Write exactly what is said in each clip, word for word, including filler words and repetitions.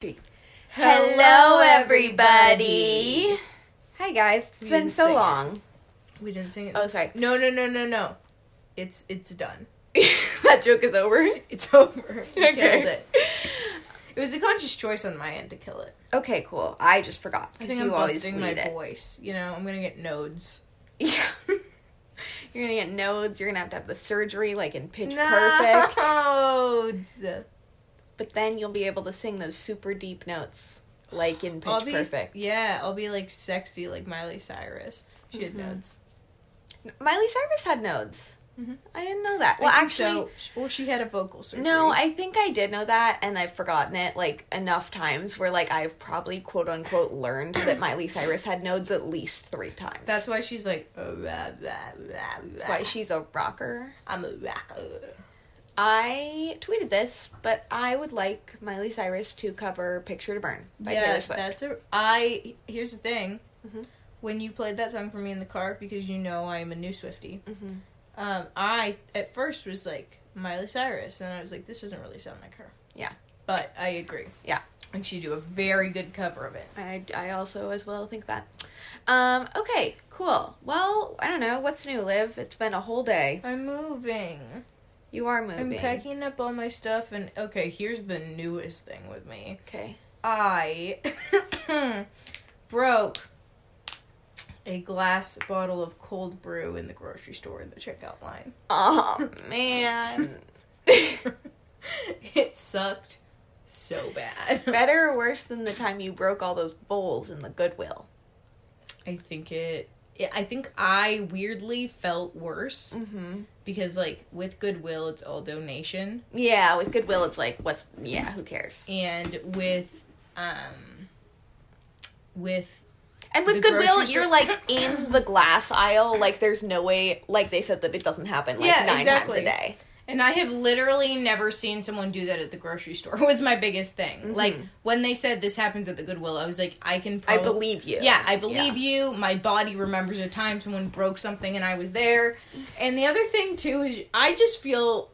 Three. Hello, everybody. Hi, guys. It's we been so long. It. We didn't sing it. Oh, sorry. No, no, no, no, no. It's it's done. That joke is over? It's over. We okay. killed it. It was a conscious choice on my end to kill it. Okay, cool. I just forgot. I think I'm busting my it. voice. You know, I'm going to get nodes. Yeah. You're going to get nodes. You're going to have to have the surgery, like, in Pitch no. Perfect. Nodes. But then you'll be able to sing those super deep notes, like in Pitch be, Perfect. Yeah, I'll be, like, sexy like Miley Cyrus. She mm-hmm. had nodes. Miley Cyrus had nodes. Mm-hmm. I didn't know that. Well, actually... So. Well, she had a vocal surgery. No, I think I did know that, and I've forgotten it, like, enough times where, like, I've probably, quote-unquote, learned that Miley Cyrus had nodes at least three times. That's why she's, like, oh, blah, blah, blah, blah. That's why she's a rocker. I'm a rocker. I tweeted this, but I would like Miley Cyrus to cover Picture to Burn by yeah, Taylor Swift. That's a, I, here's the thing. Mm-hmm. When you played that song for me in the car, because you know I'm a new Swiftie, mm-hmm. um, I, at first, was like, Miley Cyrus. And I was like, this doesn't really sound like her. Yeah. But I agree. Yeah. And she'd do a very good cover of it. I, I also as well think that. Um, okay, cool. Well, I don't know. What's new, Liv? It's been a whole day. I'm moving. You are moving. I'm packing up all my stuff, and, okay, here's the newest thing with me. Okay. I broke a glass bottle of cold brew in the grocery store in the checkout line. Oh, man. It sucked so bad. Better or worse than the time you broke all those bowls in the Goodwill? I think it... I think I weirdly felt worse mm-hmm. because, like, with Goodwill, it's all donation. Yeah, with Goodwill, it's like, what's, yeah, who cares? And with, um, with... And with Goodwill, you're, store. like, in the glass aisle. Like, there's no way, like, they said that it doesn't happen, like, yeah, nine exactly. times a day. And I have literally never seen someone do that at the grocery store. It was my biggest thing. Mm-hmm. Like, when they said this happens at the Goodwill, I was like, I can probably... I believe you. Yeah, I believe yeah. you. My body remembers a time someone broke something and I was there. And the other thing, too, is I just feel...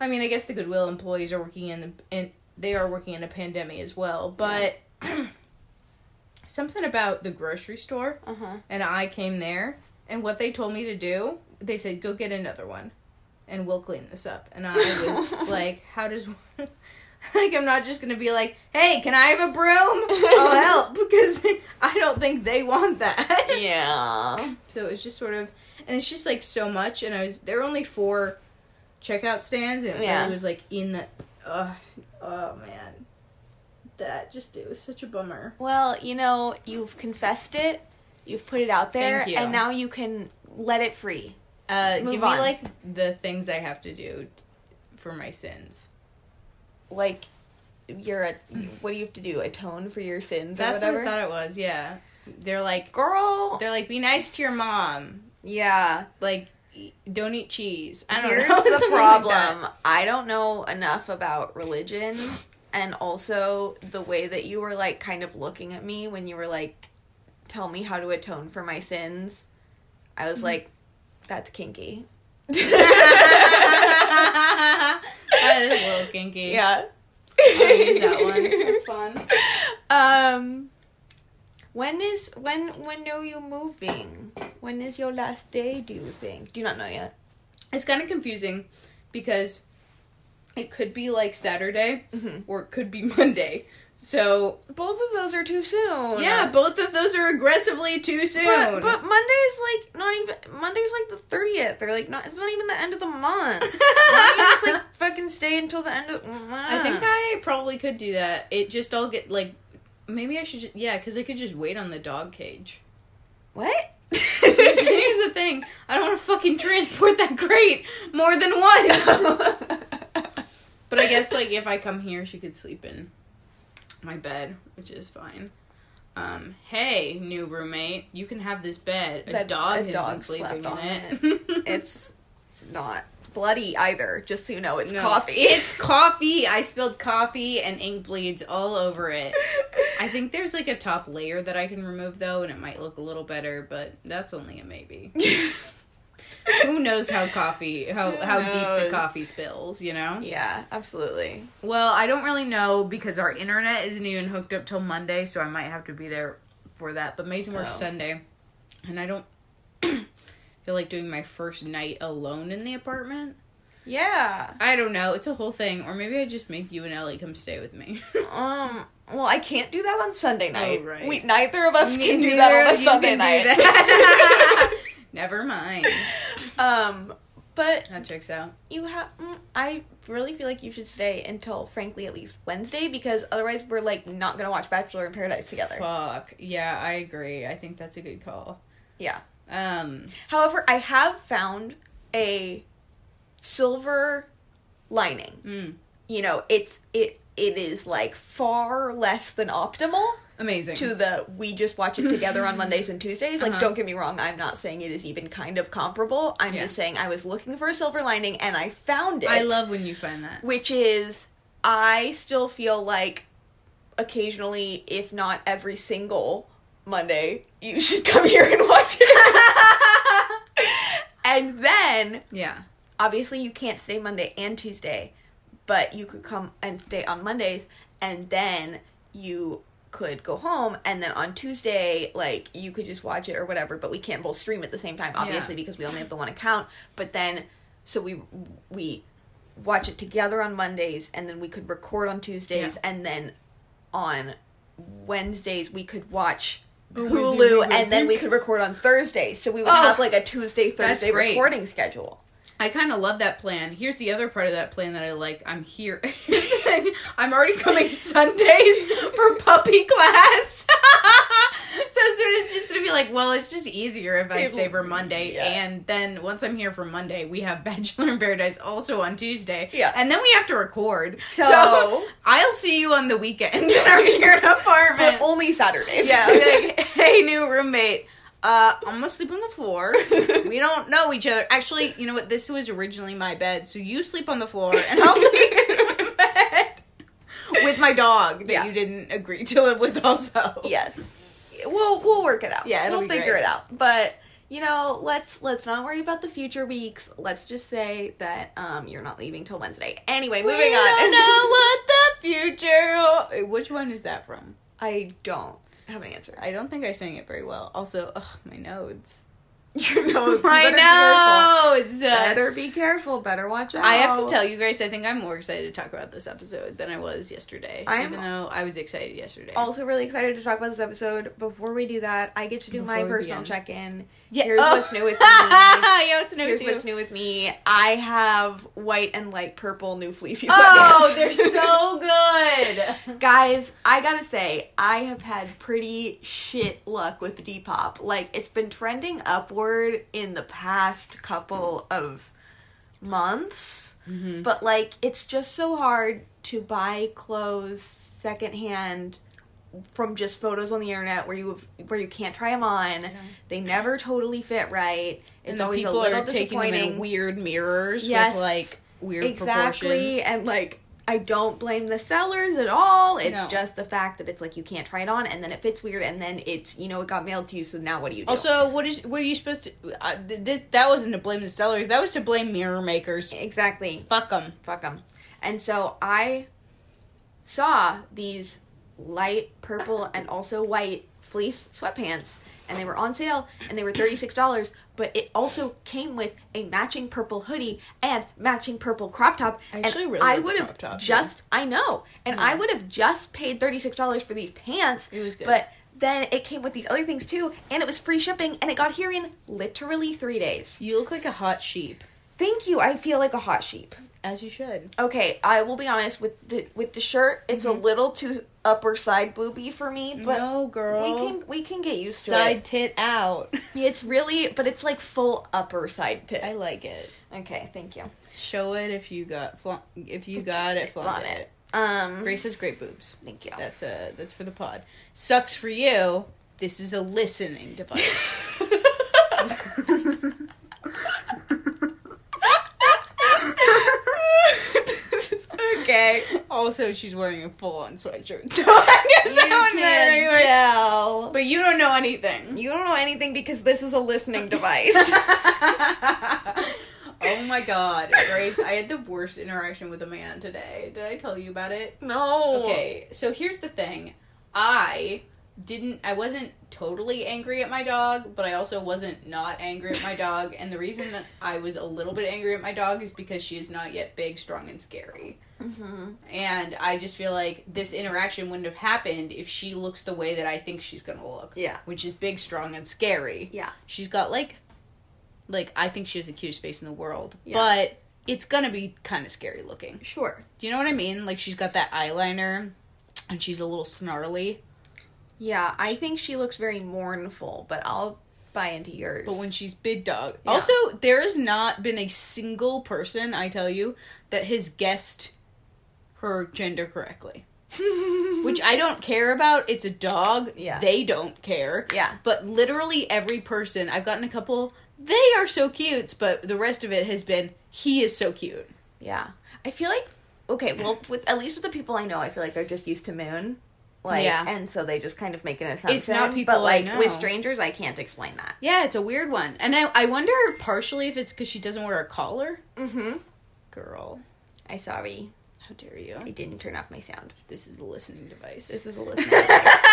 I mean, I guess the Goodwill employees are working in... The, in they are working in a pandemic as well. But yeah. something about the grocery store, uh-huh. and I came there, and what they told me to do, they said, go get another one. And we'll clean this up. And I was like, how does... Like, I'm not just going to be like, hey, can I have a broom? I'll help. Because I don't think they want that. Yeah. So it was just sort of... And it's just, like, so much. And I was... There were only four checkout stands. And it yeah. really was, like, in the... Uh, oh, man. That just... It was such a bummer. Well, you know, you've confessed it. You've put it out there. Thank you. And now you can let it free. Uh, Move give me, on. like, the things I have to do t- for my sins. Like, you're a... What do you have to do? Atone for your sins That's or whatever? That's what I thought it was, yeah. They're like... Girl! They're like, be nice to your mom. Yeah. Like, don't eat cheese. I don't Here's know. Here's the problem. Like I don't know enough about religion. And also, the way that you were, like, kind of looking at me when you were like, tell me how to atone for my sins. I was like... That's kinky. That is a little kinky. Yeah. I'll use that one. That's fun. Um, when is, when, when are you moving? When is your last day, do you think? Do you not know yet? It's kind of confusing because it could be like Saturday mm-hmm. or it could be Monday. So, both of those are too soon. Yeah, both of those are aggressively too soon. But, but Monday's, like, not even... Monday's, like, the thirtieth. Or, like, not... It's not even the end of the month. Why don't you just, like, fucking stay until the end of the month? I think I probably could do that. It just all get, like... Maybe I should just... Yeah, because I could just wait on the dog cage. What? here's, here's the thing. I don't want to fucking transport that crate more than once. But I guess, like, if I come here, she could sleep in... my bed, which is fine. Um, hey, new roommate, you can have this bed. A that, dog a has dog been sleeping in it. it. It's not bloody either, just so you know. It's no, coffee. It's coffee. I spilled coffee and ink bleeds all over it. I think there's like a top layer that I can remove though, and it might look a little better, but that's only a maybe. Who knows how coffee, how, how deep the coffee spills, you know? Yeah, absolutely. Well, I don't really know because our internet isn't even hooked up till Monday, so I might have to be there for that. But Mason works oh. Sunday, and I don't feel like doing my first night alone in the apartment. Yeah. I don't know. It's a whole thing. Or maybe I just make you and Ellie come stay with me. um... Well, I can't do that on Sunday night. Oh, right. We, neither of us Me can do that on a Sunday night. Never mind. Um, but that checks out. You have. I really feel like you should stay until, frankly, at least Wednesday, because otherwise we're like not gonna watch Bachelor in Paradise together. Fuck. Yeah, I agree. I think that's a good call. Yeah. Um. However, I have found a silver lining. Mm. You know, it's it. It is, like, far less than optimal. Amazing. To the, we just watch it together on Mondays and Tuesdays. Like, uh-huh. Don't get me wrong, I'm not saying it is even kind of comparable. I'm yeah. just saying I was looking for a silver lining, and I found it. I love when you find that. Which is, I still feel like occasionally, if not every single Monday, you should come here and watch it. And then, yeah, obviously you can't stay Monday and Tuesday, but you could come and stay on Mondays, and then you could go home, and then on Tuesday, like, you could just watch it or whatever, but we can't both stream at the same time, obviously, yeah. because we only have the one account, but then, so we we watch it together on Mondays, and then we could record on Tuesdays, yeah. and then on Wednesdays, we could watch Hulu, and then we could record on Thursdays, so we would oh, have, like, a Tuesday-Thursday recording schedule. I kind of love that plan. Here's the other part of that plan that I like. I'm here. I'm already coming Sundays for puppy class. So it's just going to be like, well, it's just easier if I stay for Monday. Yeah. And then once I'm here for Monday, we have Bachelor in Paradise also on Tuesday. Yeah. And then we have to record. So, so I'll see you on the weekend in our shared apartment. But only Saturdays. Yeah. Like, hey, new roommate. Uh, I'm gonna sleep on the floor. We don't know each other. Actually, you know what? This was originally my bed, so you sleep on the floor, and I'll sleep in my bed with my dog that yeah. you didn't agree to live with also. Yes. We'll, we'll work it out. Yeah, it'll We'll be figure great. It out. But, you know, let's let's not worry about the future weeks. Let's just say that um, you're not leaving till Wednesday. Anyway, moving we on. We don't know what the future... Which one is that from? I don't. I have an answer. I don't think I sang it very well. Also, ugh, my nodes. Your nodes. My nodes. Better be careful. Better watch out. I have to tell you, Grace, I think I'm more excited to talk about this episode than I was yesterday. I am, even though I was excited yesterday. Also really excited to talk about this episode. Before we do that, I get to do Before my personal check-in. Yeah. Here's oh. what's new with me. yeah, what's new Here's with what's you. new with me. I have white and light purple new fleecy sweatpants. Oh, they're so good. Guys, I gotta say, I have had pretty shit luck with Depop. Like, it's been trending upward in the past couple of months. Mm-hmm. But, like, it's just so hard to buy clothes secondhand from just photos on the internet where you have, where you can't try them on. Yeah. They never totally fit right. It's and the always people a little are disappointing. Taking them in weird mirrors yes, with like weird exactly. proportions. Exactly, and like I don't blame the sellers at all. It's no. just the fact that it's like you can't try it on, and then it fits weird, and then it's, you know, it got mailed to you. So now what do you do? Also, what is what are you supposed to? Uh, this, that wasn't to blame the sellers. That was to blame mirror makers. Exactly. Fuck them. Fuck them. And so I saw these light purple and also white fleece sweatpants, and they were on sale, and they were thirty-six dollars, but it also came with a matching purple hoodie and matching purple crop top. I actually really I would have top, just yeah. I know and yeah. I would have just paid thirty-six dollars for these pants. It was good, but then it came with these other things too, and it was free shipping, and it got here in literally three days. You look like a hot sheep. Thank you. I feel like a hot sheep. As you should. Okay, I will be honest with the with the shirt. It's mm-hmm. a little too upper side booby for me, but no, girl, we can we can get used to it. Side tit out. Yeah, it's really, but it's like full upper side tit. I like it. Okay, thank you. Show it if you got flaunt, if you got it, flaunt it. it. Um, Grace has great boobs. Thank you. That's a that's for the pod. Sucks for you. This is a listening device. I'll also she's wearing a full-on sweatshirt, so I guess you that one matters. Tell. But you don't know anything. You don't know anything because this is a listening device. Oh my god, Grace, I had the worst interaction with a man today. Did I tell you about it? No. Okay, so here's the thing. I didn't, I wasn't totally angry at my dog, but I also wasn't not angry at my dog, and the reason that I was a little bit angry at my dog is because she is not yet big, strong, and scary. Mm-hmm. And I just feel like this interaction wouldn't have happened if she looks the way that I think she's gonna look. Yeah. Which is big, strong, and scary. Yeah. She's got, like... Like, I think she has the cutest face in the world. Yeah. But it's gonna be kind of scary looking. Sure. Do you know what I mean? Like, she's got that eyeliner, and she's a little snarly. Yeah, I think she looks very mournful, but I'll buy into yours. But when she's big dog... Yeah. Also, there has not been a single person, I tell you, that has guessed her gender correctly. Which I don't care about. It's a dog. Yeah. They don't care. Yeah. But literally every person... I've gotten a couple... They are so cute, but the rest of it has been, he is so cute. Yeah. I feel like, okay, well, with at least with the people I know, I feel like they're just used to Moon. Like, yeah. And so they just kind of make an assumption. It's not people but, like, I know. With strangers, I can't explain that. Yeah, it's a weird one. And I, I wonder partially if it's because she doesn't wear a collar. Mm-hmm. Girl. I'm sorry. How dare you? I didn't turn off my sound. This is a listening device. This is a listening device.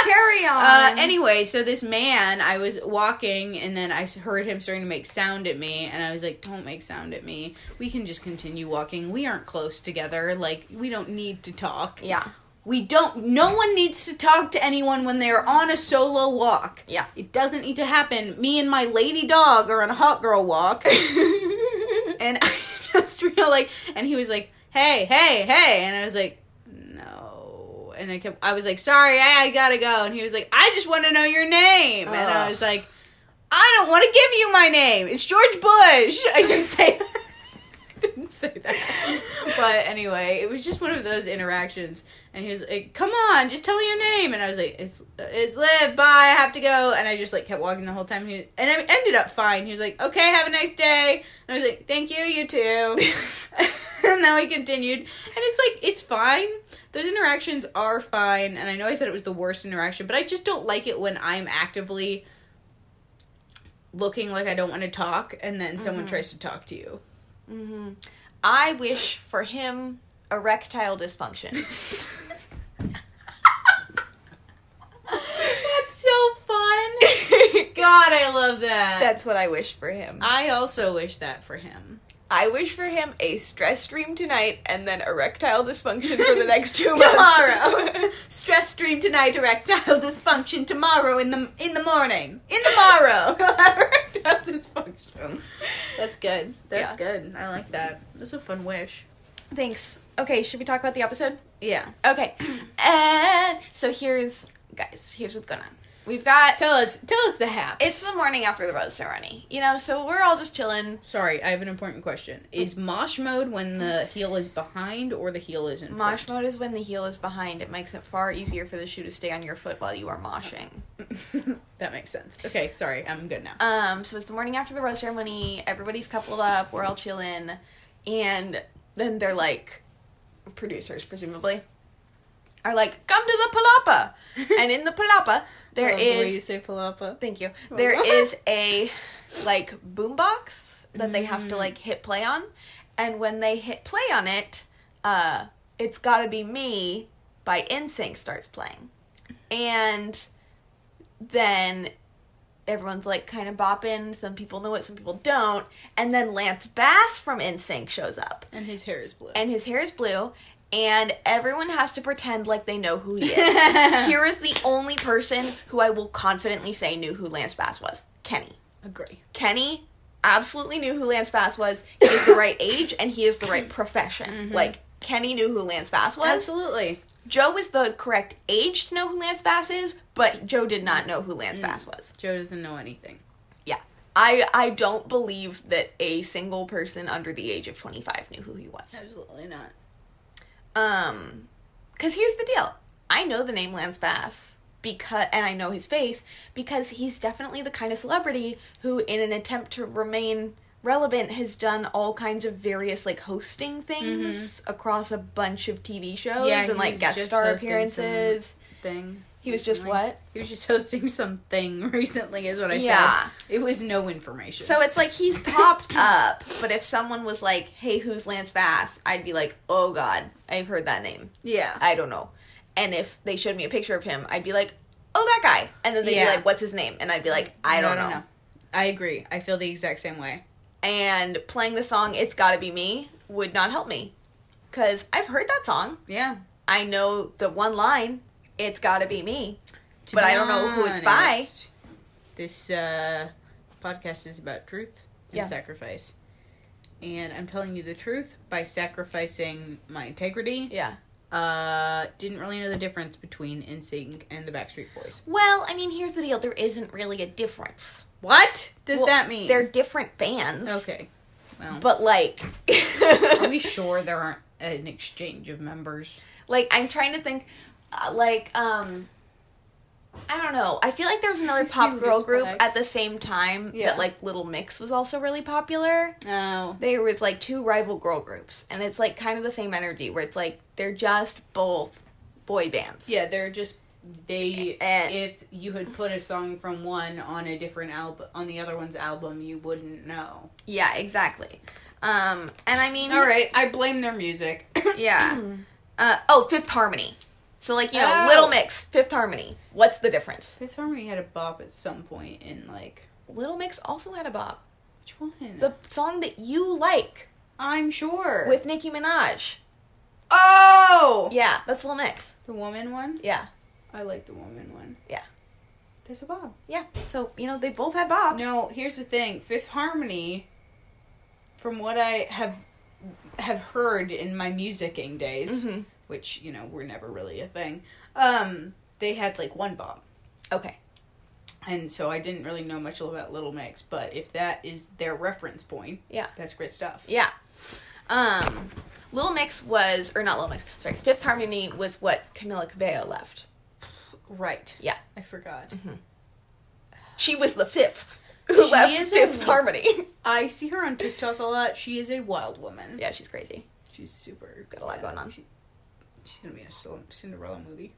Carry on. Uh, anyway, so this man, I was walking, and then I heard him starting to make sound at me, and I was like, don't make sound at me. We can just continue walking. We aren't close together. Like, we don't need to talk. Yeah. We don't, no one needs to talk to anyone when they're on a solo walk. Yeah. It doesn't need to happen. Me and my lady dog are on a hot girl walk. And I just realized, like, and he was like, hey, hey, hey, and I was like, no, and I kept, I was like, sorry, I, I gotta go, and he was like, I just want to know your name, ugh. And I was like, I don't want to give you my name, it's George Bush, I didn't say that, I didn't say that, but anyway, it was just one of those interactions, and he was like, come on, just tell me your name, and I was like, it's, it's Liv, bye, I have to go, and I just, like, kept walking the whole time, and, he was, and I ended up fine, he was like, okay, have a nice day, and I was like, thank you, you too. And then we continued. And it's like, it's fine. Those interactions are fine. And I know I said it was the worst interaction, but I just don't like it when I'm actively looking like I don't want to talk and then mm-hmm. someone tries to talk to you. Mm-hmm. I wish for him erectile dysfunction. That's so fun. God, I love that. That's what I wish for him. I also wish that for him. I wish for him a stress dream tonight and then erectile dysfunction for the next two months. Tomorrow. Stress dream tonight, erectile dysfunction tomorrow in the in the morning. In the morrow. Erectile dysfunction. That's good. That's yeah. good. I like that. That's a fun wish. Thanks. Okay, should we talk about the episode? Yeah. Okay. And so here's, guys, here's what's going on. We've got... Tell us tell us the haps. It's the morning after the rose ceremony. You know, so we're all just chilling. Sorry, I have an important question. Is mosh mode when the heel is behind or the heel is in front? Mosh mode is when the heel is behind. It makes it far easier for the shoe to stay on your foot while you are moshing. That makes sense. Okay, sorry. I'm good now. Um, so it's the morning after the rose ceremony. Everybody's coupled up. We're all chilling. And then they're like... Producers, presumably. Are like, come to the palapa. And in the palapa... There is. The way you say palapa. Thank you. There is a like boombox that they have to like hit play on, and when they hit play on it, uh, "It's Gotta Be Me" by N sync starts playing, and then everyone's like kind of bopping. Some people know it, some people don't, and then Lance Bass from N sync shows up, and his hair is blue, and his hair is blue. And everyone has to pretend like they know who he is. Here is the only person who I will confidently say knew who Lance Bass was. Kenny. Agree. Kenny absolutely knew who Lance Bass was. He is the right age, and he is the right profession. Mm-hmm. Like, Kenny knew who Lance Bass was. Absolutely. Joe is the correct age to know who Lance Bass is, but Joe did not know who Lance mm. Bass was. Joe doesn't know anything. Yeah. I, I don't believe that a single person under the age of twenty-five knew who he was. Absolutely not. Um, because here's the deal. I know the name Lance Bass, because, and I know his face, because he's definitely the kind of celebrity who, in an attempt to remain Relevant has done all kinds of various, like, hosting things mm-hmm. across a bunch of T V shows yeah, and, like, guest star appearances. Thing. He was recently. just what? He was just hosting something recently is what I yeah. said. It was no information. So it's like he's popped up, but if someone was like, hey, who's Lance Bass? I'd be like, oh god, I've heard that name. Yeah. I don't know. And if they showed me a picture of him, I'd be like, oh, that guy. And then they'd yeah. be like, what's his name? And I'd be like, I don't no, no, know. No. I agree. I feel the exact same way. And playing the song It's Gotta Be Me would not help me. Because I've heard that song. Yeah. I know the one line, It's Gotta Be Me. To but be I don't know who it's honest, by. This uh, podcast is about truth and yeah. sacrifice. And I'm telling you the truth by sacrificing my integrity. Yeah. Uh, didn't really know the difference between N Sync and the Backstreet Boys. Well, I mean, here's the deal. There isn't really a difference. What does well, that mean? They're different bands. Okay. Well. But, like... Are we sure there aren't an exchange of members? Like, I'm trying to think... Uh, like, um... I don't know. I feel like there was another pop girl group at the same time yeah. that, like, Little Mix was also really popular. Oh. There was, like, two rival girl groups. And it's, like, kind of the same energy where it's, like, they're just both boy bands. Yeah, they're just... They... And, if you had put a song from one on a different album... On the other one's album, you wouldn't know. Yeah, exactly. Um, and I mean... Alright, I blame their music. yeah. Uh, oh, Fifth Harmony. So, like, you know, oh. Little Mix, Fifth Harmony. What's the difference? Fifth Harmony had a bop at some point in, like... Little Mix also had a bop. Which one? The song that you like. I'm sure. With Nicki Minaj. Oh! Yeah, that's Little Mix. The woman one? Yeah. I like the woman one. Yeah. There's a bop. Yeah. So, you know, they both had bops. No, here's the thing. Fifth Harmony, from what I have have heard in my musicking days... Mm-hmm. Which, you know, were never really a thing. Um, they had, like, one bop. Okay. And so I didn't really know much about Little Mix, but if that is their reference point, yeah, that's great stuff. Yeah. Um, Little Mix was, or not Little Mix, sorry, Fifth Harmony was what Camila Cabello left. Right. Yeah. I forgot. Mm-hmm. She was the fifth who she left is Fifth a, Harmony. I see her on TikTok a lot. She is a wild woman. Yeah, she's crazy. She's super. Got a lot going on. She, She's gonna be in a Cinderella movie.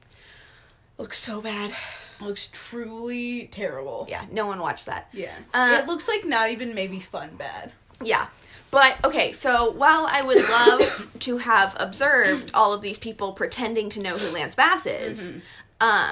Looks so bad. Looks truly terrible. Yeah, no one watched that. Yeah. Uh, it looks like not even maybe fun bad. Yeah. But, okay, so while I would love to have observed all of these people pretending to know who Lance Bass is, mm-hmm.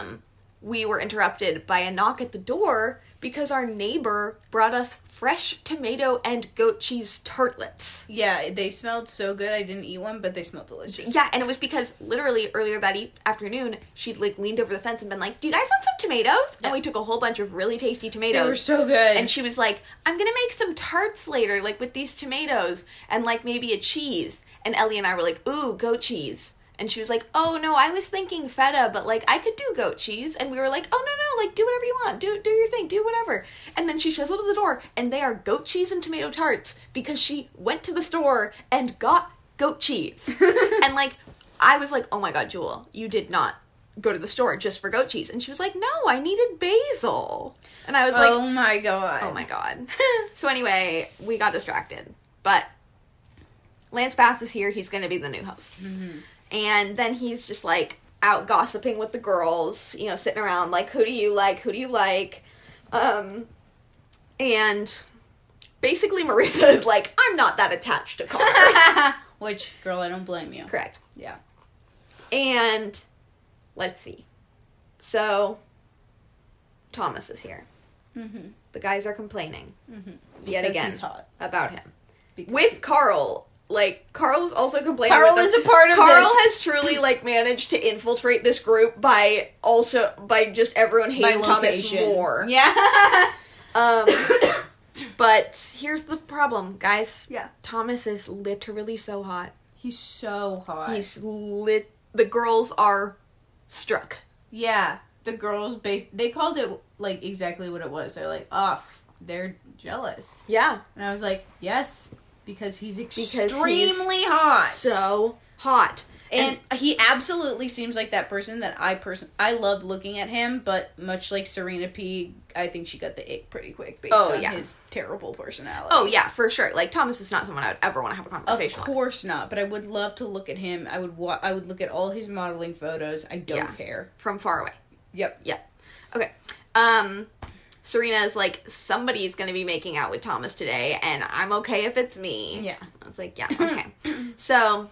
um, we were interrupted by a knock at the door because our neighbor brought us fresh tomato and goat cheese tartlets. Yeah, they smelled so good. I didn't eat one, but they smelled delicious. Yeah, and it was because literally earlier that e- afternoon, she'd like leaned over the fence and been like, do you guys want some tomatoes? Yeah. And we took a whole bunch of really tasty tomatoes. They were so good. And she was like, I'm going to make some tarts later, like with these tomatoes and like maybe a cheese. And Ellie and I were like, ooh, goat cheese. And she was like, oh, no, I was thinking feta, but, like, I could do goat cheese. And we were like, oh, no, no, like, do whatever you want. Do do your thing. Do whatever. And then she shows up to the door, and they are goat cheese and tomato tarts because she went to the store and got goat cheese. And, like, I was like, oh, my God, Jewel, you did not go to the store just for goat cheese. And she was like, no, I needed basil. And I was like, oh, my God. Oh, my God. So, anyway, we got distracted. But Lance Bass is here. He's going to be the new host. Mm-hmm. And then he's just, like, out gossiping with the girls, you know, sitting around, like, who do you like, who do you like? Um, and basically Marissa is like, I'm not that attached to Connor. Which, girl, I don't blame you. Correct. Yeah. And let's see. So, Thomas is here. Mm-hmm. The guys are complaining. Mm-hmm. Yet again. He's hot. About him. Because with Carl... Like, Carl's also complaining. Carl is a part of Carl this. Carl has truly, like, managed to infiltrate this group by also, by just everyone hating Thomas more. Yeah. um, but here's the problem, guys. Yeah. Thomas is literally so hot. He's so hot. He's lit. The girls are struck. Yeah. The girls, bas- they called it, like, exactly what it was. They're like, oh, they're jealous. Yeah. And I was like, yes. Because he's extremely because he's hot. So hot. And, and he absolutely seems like that person that I person I love looking at him, but much like Serena P, I think she got the ick pretty quick based oh, on yeah. his terrible personality. Oh, yeah, for sure. Like, Thomas is not someone I would ever want to have a conversation with. Of course with. not, but I would love to look at him. I would wa- I would look at all his modeling photos. I don't yeah. care. From far away. Yep. Yep. Okay. Um, Serena is like, somebody's going to be making out with Thomas today, and I'm okay if it's me. Yeah. I was like, yeah, okay. So...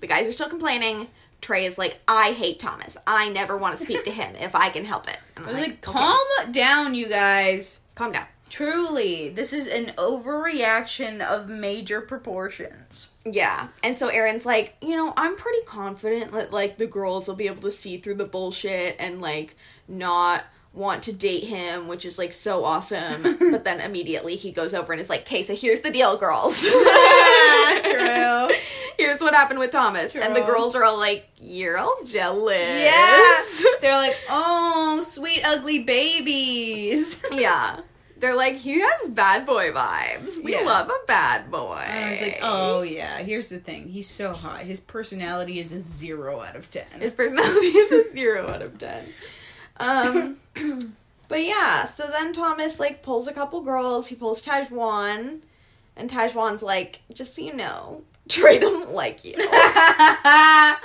the guys are still complaining. Trey is like, I hate Thomas. I never want to speak to him if I can help it. And I'm I was like, like calm okay. down, you guys. Calm down. Truly, this is an overreaction of major proportions. Yeah. And so Aaron's like, you know, I'm pretty confident that, like, the girls will be able to see through the bullshit and, like, not want to date him, which is, like, so awesome. But then immediately he goes over and is like, okay, so here's the deal, girls. True. Here's what happened with Thomas. True. And the girls are all like, you're all jealous. Yes. They're like, oh, sweet, ugly babies. Yeah. They're like, he has bad boy vibes. We yeah. love a bad boy. And I was like, oh, yeah. Here's the thing. He's so hot. Hhis personality is a zero out of ten. His personality is a zero out of ten. Um, but yeah, so then Thomas, like, pulls a couple girls, he pulls Tajwan, and Tajwan's like, just so you know, Trey doesn't like you. Tajwan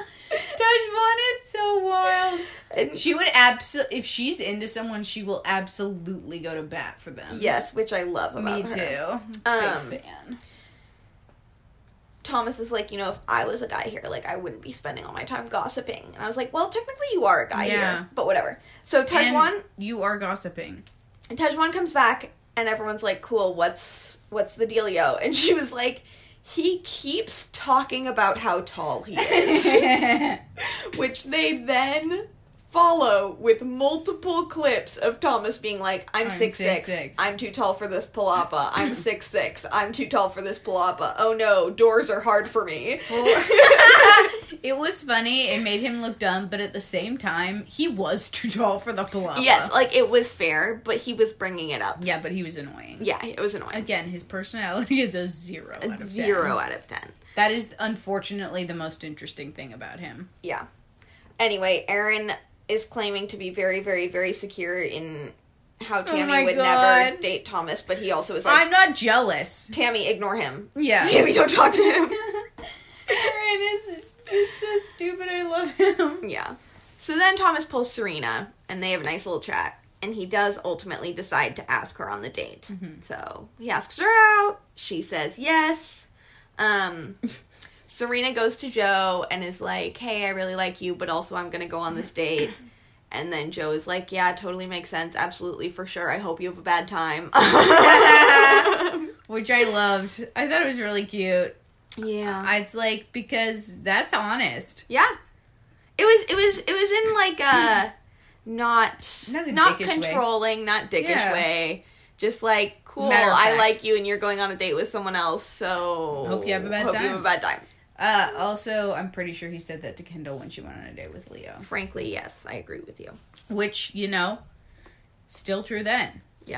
is so wild. And she would absolutely, if she's into someone, she will absolutely go to bat for them. Yes, which I love about her. Me too. Um, Big fan. Thomas is like, you know, if I was a guy here, like, I wouldn't be spending all my time gossiping. And I was like, well, technically you are a guy yeah. here, but whatever. So Tajwan... and you are gossiping. And Tajwan comes back, and everyone's like, cool, what's what's the dealio? And she was like, he keeps talking about how tall he is. Which they then follow with multiple clips of Thomas being like, I'm six six, I'm too tall for this palapa, I'm six six, I'm too tall for this palapa, oh no, doors are hard for me. Well, it was funny, it made him look dumb, but at the same time, he was too tall for the palapa. Yes, like, it was fair, but he was bringing it up. Yeah, but he was annoying. Yeah, it was annoying. Again, his personality is a zero out of ten. Zero out of ten. That is, unfortunately, the most interesting thing about him. Yeah. Anyway, Aaron... is claiming to be very, very, very secure in how Tammy oh would God. never date Thomas, but he also is like... I'm not jealous. Tammy, ignore him. Yeah. Tammy, don't talk to him. Aaron is just so stupid. I love him. Yeah. So then Thomas pulls Serena, and they have a nice little chat, and he does ultimately decide to ask her on the date. Mm-hmm. So he asks her out. She says yes. Um... Serena goes to Joe and is like, hey, I really like you, but also I'm going to go on this date. And then Joe is like, yeah, totally makes sense. Absolutely, for sure. I hope you have a bad time. Which I loved. I thought it was really cute. Yeah. It's like, because that's honest. Yeah. It was, it was, it was in like a not, not, a not controlling, way. not dickish yeah. way. Just like, cool, I like you and you're going on a date with someone else, so hope you have a bad hope time. you have a bad time. Uh, also, I'm pretty sure he said that to Kendall when she went on a date with Leo. Frankly, yes, I agree with you. Which, you know, still true then. Yeah.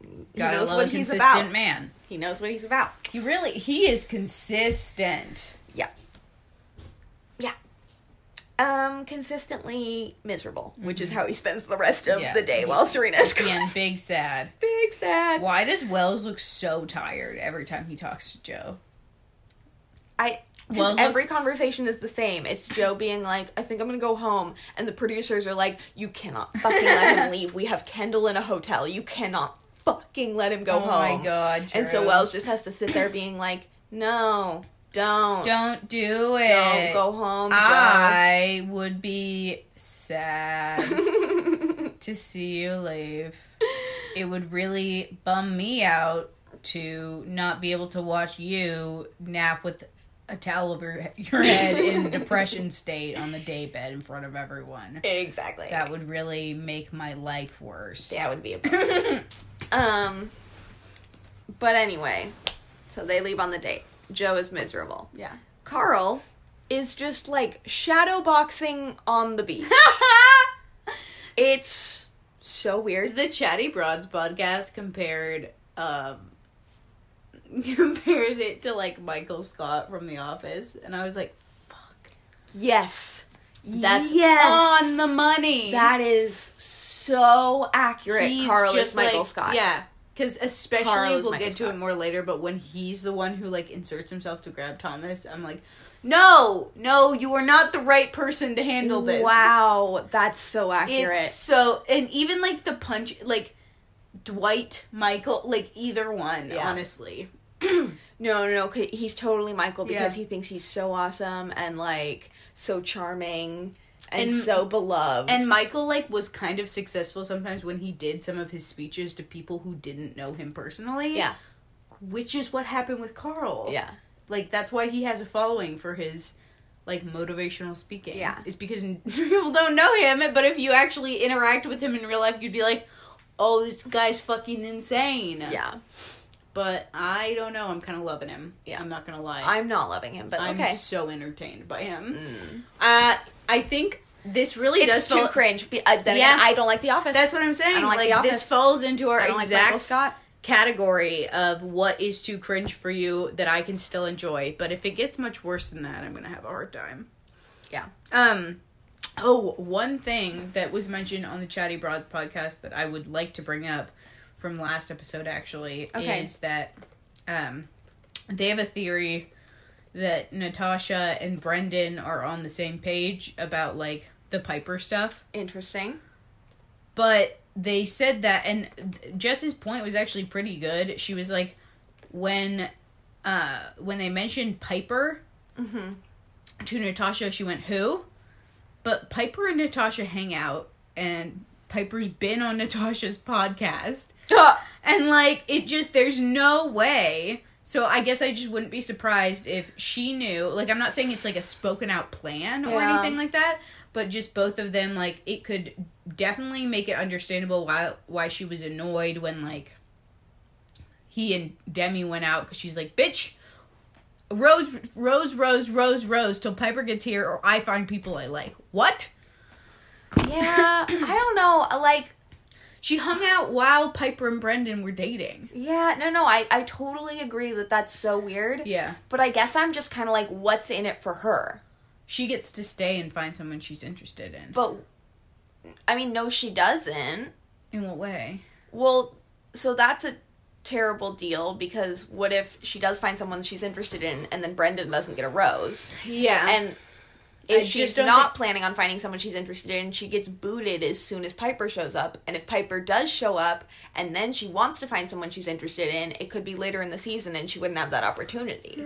So, gotta love a consistent man. He knows what he's about. He really, he is consistent. Yeah. Yeah. Um, consistently miserable, mm-hmm. which is how he spends the rest of yeah. the day while Serena's gone. Again, big sad. Big sad. Why does Wells look so tired every time he talks to Joe? I well every looks... conversation is the same. It's Joe being like, I think I'm gonna go home, and the producers are like, you cannot fucking let him leave. We have Kendall in a hotel. You cannot fucking let him go oh home. Oh my god. Drew. And so Wells just has to sit there being like, no, don't. Don't do it. Don't go home. Joe. I would be sad to see you leave. It would really bum me out to not be able to watch you nap with a towel over your head in a depression state on the daybed in front of everyone. Exactly. That would really make my life worse. That would be a problem. Um, but anyway, so they leave on the date. Joe is miserable. Yeah. Carl is just, like, shadow boxing on the beach. It's so weird. The Chatty Broads podcast compared... Um, compared it to, like, Michael Scott from The Office, and I was like, fuck. Yes. That's yes. on the money. That is so accurate. He's Carlos Michael like, Scott. Yeah. Because especially, Carlos we'll Michael get to Scott. It more later, but when he's the one who, like, inserts himself to grab Thomas, I'm like, no, no, you are not the right person to handle this. Wow, that's so accurate. It's so, and even, like, the punch, like, Dwight, Michael, like, either one, yeah. honestly. no, no, no, he's totally Michael because yeah. he thinks he's so awesome and, like, so charming and, and so beloved. And Michael, like, was kind of successful sometimes when he did some of his speeches to people who didn't know him personally. Yeah. Which is what happened with Carl. Yeah. Like, that's why he has a following for his, like, motivational speaking. Yeah. It's because people don't know him, but if you actually interact with him in real life, you'd be like, oh, this guy's fucking insane. Yeah. But I don't know. I'm kind of loving him. Yeah. I'm not going to lie. I'm not loving him, but I'm okay. I'm so entertained by him. Mm. Uh, I think this really it's does... It's too fall- cringe. Be- uh, then yeah. again, I don't like The Office. That's what I'm saying. I don't like, like The Office. This falls into our exact... Like Michael Scott. Category of what is too cringe for you that I can still enjoy, but if it gets much worse than that, I'm gonna have a hard time. Yeah. Um. Oh, one thing that was mentioned on the Chatty Broad podcast that I would like to bring up from last episode actually okay. is that um they have a theory that Natasha and Brendan are on the same page about like the Piper stuff. Interesting. But. They said that, and Jess's point was actually pretty good. She was like, when uh, when they mentioned Piper mm-hmm. to Natasha, she went, who? But Piper and Natasha hang out, and Piper's been on Natasha's podcast. And, like, it just, there's no way. So I guess I just wouldn't be surprised if she knew. Like, I'm not saying it's, like, a spoken-out plan or yeah. anything like that. But just both of them, like, it could definitely make it understandable why why she was annoyed when, like, he and Demi went out. Because she's like, bitch, rose, rose, rose, rose, rose, till Piper gets here or I find people I like. What? Yeah, I don't know. Like, she hung out while Piper and Brendan were dating. Yeah, no, no, I, I totally agree that that's so weird. Yeah. But I guess I'm just kind of like, what's in it for her? She gets to stay and find someone she's interested in. But, I mean, no, she doesn't. In what way? Well, so that's a terrible deal, because what if she does find someone she's interested in, and then Brendan doesn't get a rose? Yeah. And if I she's not thi- planning on finding someone she's interested in, she gets booted as soon as Piper shows up. And if Piper does show up, and then she wants to find someone she's interested in, it could be later in the season, and she wouldn't have that opportunity.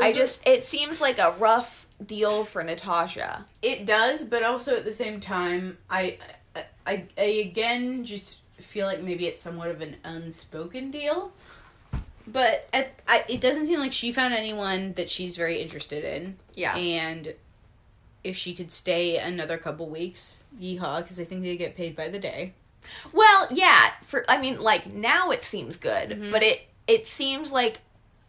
I just, it seems like a rough... deal for Natasha. It does, but also at the same time, I, I, I, I again just feel like maybe it's somewhat of an unspoken deal. But at, I, it doesn't seem like she found anyone that she's very interested in. Yeah. And if she could stay another couple weeks, yeehaw, because I think they get paid by the day. Well, yeah. For I mean, like now it seems good, mm-hmm. but it it seems like.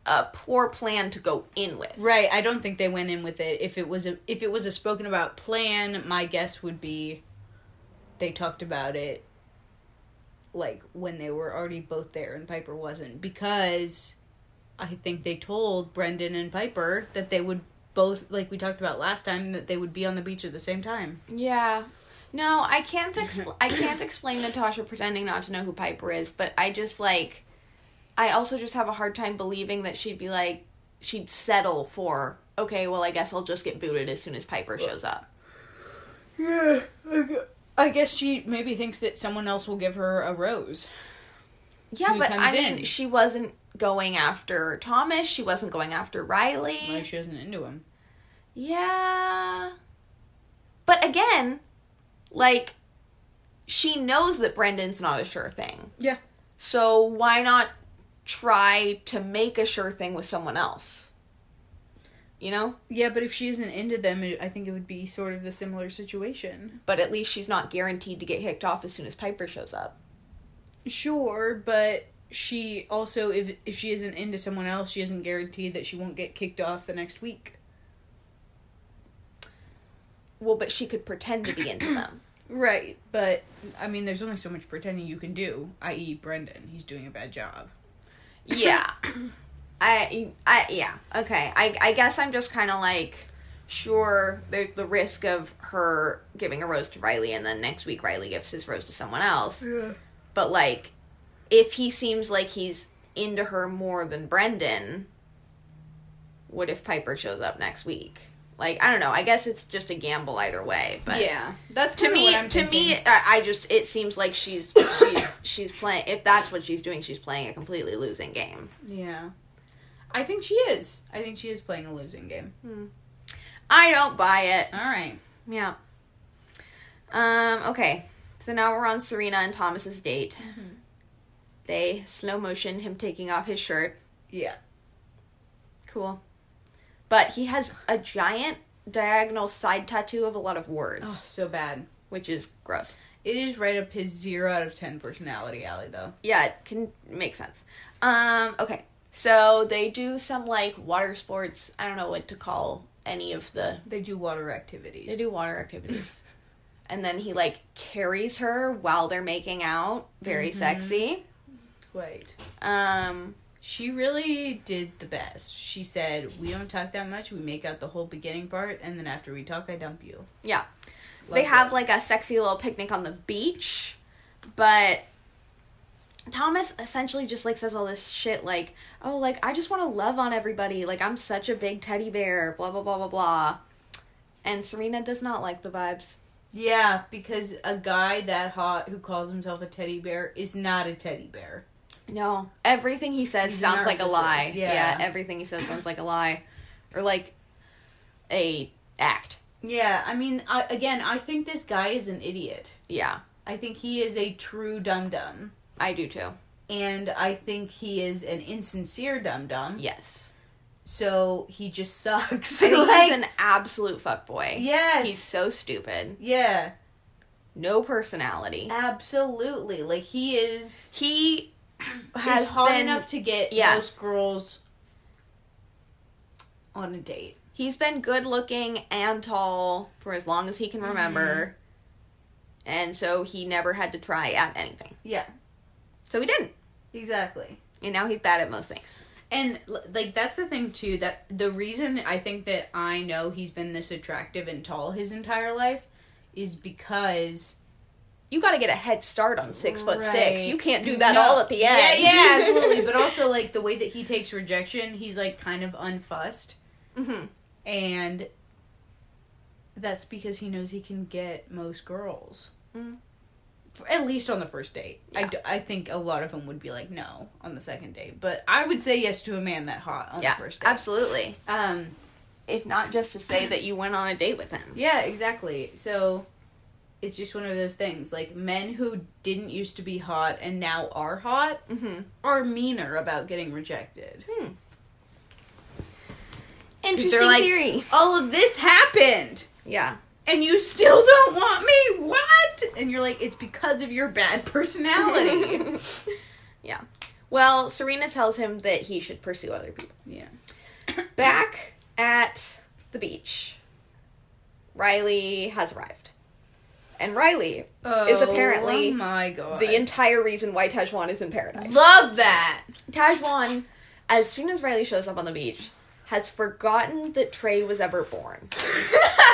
A poor plan to go in with. Right, I don't think they went in with it. If it was a if it was a spoken about plan, my guess would be they talked about it like when they were already both there and Piper wasn't, because I think they told Brendan and Piper that they would both, like we talked about last time, that they would be on the beach at the same time. Yeah. No, I can't expl- I can't explain Natasha pretending not to know who Piper is, but I just like I also just have a hard time believing that she'd be like, she'd settle for, okay, well, I guess I'll just get booted as soon as Piper shows up. Yeah, I guess she maybe thinks that someone else will give her a rose. Yeah, but I in. mean, she wasn't going after Thomas, she wasn't going after Riley. Well, she wasn't into him. Yeah. But again, like, she knows that Brendan's not a sure thing. Yeah. So why not try to make a sure thing with someone else, you know? Yeah, but if she isn't into them, I think it would be sort of a similar situation. But at least she's not guaranteed to get kicked off as soon as Piper shows up. Sure, but she also, if if she isn't into someone else, she isn't guaranteed that she won't get kicked off the next week. Well, but she could pretend to be into them. Right, but, I mean, there's only so much pretending you can do, that is. Brendan. He's doing a bad job. Yeah. I, I yeah, okay. I, I guess I'm just kind of like, sure, there's the risk of her giving a rose to Riley, and then next week Riley gives his rose to someone else. Yeah. But, like, if he seems like he's into her more than Brendan, what if Piper shows up next week? Like, I don't know. I guess it's just a gamble either way. But yeah, that's to me. What I'm to thinking. me, I, I just it seems like she's she, she's playing. If that's what she's doing, she's playing a completely losing game. Yeah, I think she is. I think she is playing a losing game. Hmm. I don't buy it. All right. Yeah. Um. Okay. So now we're on Serena and Thomas's date. Mm-hmm. They slow motion him taking off his shirt. Yeah. Cool. But he has a giant diagonal side tattoo of a lot of words. Oh, so bad. Which is gross. It is right up his zero out of ten personality alley, though. Yeah, it can make sense. Um, okay. So they do some, like, water sports. I don't know what to call any of the... They do water activities. They do water activities. And then he, like, carries her while they're making out. Very mm-hmm. sexy. Wait. Um... She really did the best. She said, we don't talk that much. We make out the whole beginning part. And then after we talk, I dump you. Yeah. Love they have, it. like, a sexy little picnic on the beach. But Thomas essentially just, like, says all this shit, like, oh, like, I just want to love on everybody. Like, I'm such a big teddy bear. Blah, blah, blah, blah, blah. And Serena does not like the vibes. Yeah, because a guy that hot who calls himself a teddy bear is not a teddy bear. No. Everything he says He's sounds like a lie. Yeah. yeah. Everything he says sounds like a lie. Or like a act. Yeah. I mean, I, again, I think this guy is an idiot. Yeah. I think he is a true dum-dum. I do too. And I think he is an insincere dum-dum. Yes. So he just sucks. I think like, he's an absolute fuckboy. Yes. He's so stupid. Yeah. No personality. Absolutely. Like, he is... He... Has hot been, enough to get yeah. most girls on a date. He's been good looking and tall for as long as he can remember. Mm-hmm. And so he never had to try out anything. Yeah. So he didn't. Exactly. And now he's bad at most things. And, like, that's the thing, too, that the reason I think that I know he's been this attractive and tall his entire life is because... You gotta get a head start on six foot right. six. You can't do that no. all at the end. Yeah, yeah, absolutely. But also, like, the way that he takes rejection, he's, like, kind of unfussed. Mm-hmm. And that's because he knows he can get most girls. Mm. For, at least on the first date. Yeah. I, d- I think a lot of them would be like, no, on the second date. But I would say yes to a man that hot on yeah, the first date. Absolutely. Um, if not just to say that you went on a date with him. Yeah, exactly. So... It's just one of those things. Like, men who didn't used to be hot and now are hot mm-hmm. are meaner about getting rejected. Hmm. Interesting like, theory. All of this happened. Yeah. And you still don't want me? What? And you're like, it's because of your bad personality. yeah. Well, Serena tells him that he should pursue other people. Yeah. Back at the beach, Riley has arrived. And Riley oh, is apparently oh my God. the entire reason why Tajwan is in paradise. Love that! Tajwan, as soon as Riley shows up on the beach, has forgotten that Trey was ever born.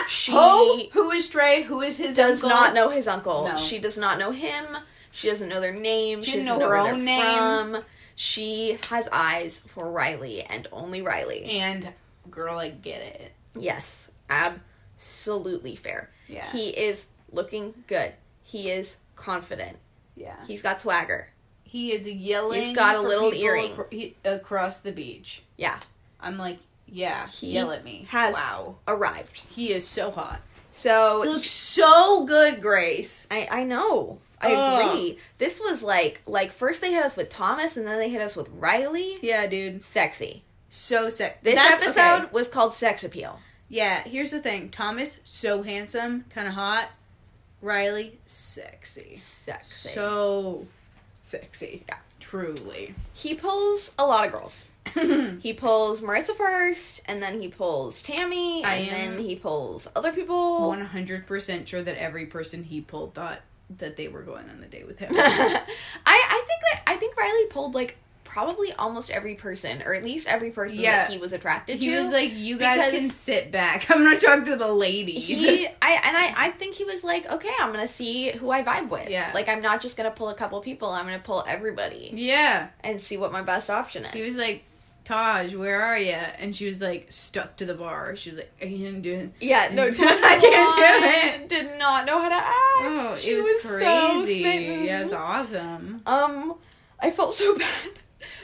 she oh, Who is Trey? Who is his does uncle? Does not know his uncle. No. She does not know him. She doesn't know their name. She, she doesn't know, know her where own they're name. From. She has eyes for Riley and only Riley. And, girl, I get it. Yes. Absolutely fair. Yeah. He is... looking good. He is confident. Yeah. He's got swagger. He is yelling. He's got a little earring. Acro- he, across the beach. Yeah. I'm like, yeah, he yell at me. Has wow. arrived. He is so hot. So. He looks so good, Grace. I, I know. I Ugh. agree. This was like, like, first they hit us with Thomas, and then they hit us with Riley. Yeah, dude. Sexy. So sexy. This That's, episode okay. was called Sex Appeal. Yeah, here's the thing. Thomas, so handsome, kind of hot. Riley, sexy. Sexy. So sexy. Yeah. Truly. He pulls a lot of girls. He pulls Marissa first, and then he pulls Tammy, I and then he pulls other people. one hundred percent sure that every person he pulled thought that they were going on the date with him. I, I think that I think Riley pulled, like, probably almost every person, or at least every person yeah. that he was attracted he to. He was like, you guys can sit back. I'm going to talk to the ladies. He, I And I, I think he was like, okay, I'm going to see who I vibe with. Yeah. Like, I'm not just going to pull a couple people. I'm going to pull everybody. Yeah. And see what my best option is. He was like, Taj, where are you? And she was like, stuck to the bar. She was like, I can't do it. Yeah, no, I can't do it. Did not know how to act. Oh, she it was, was crazy. So yeah, it was awesome. Um, I felt so bad.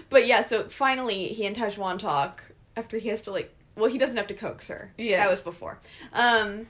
But yeah, so finally he and Tajwan talk after he has to like, well, he doesn't have to coax her. Yeah. That was before. Um,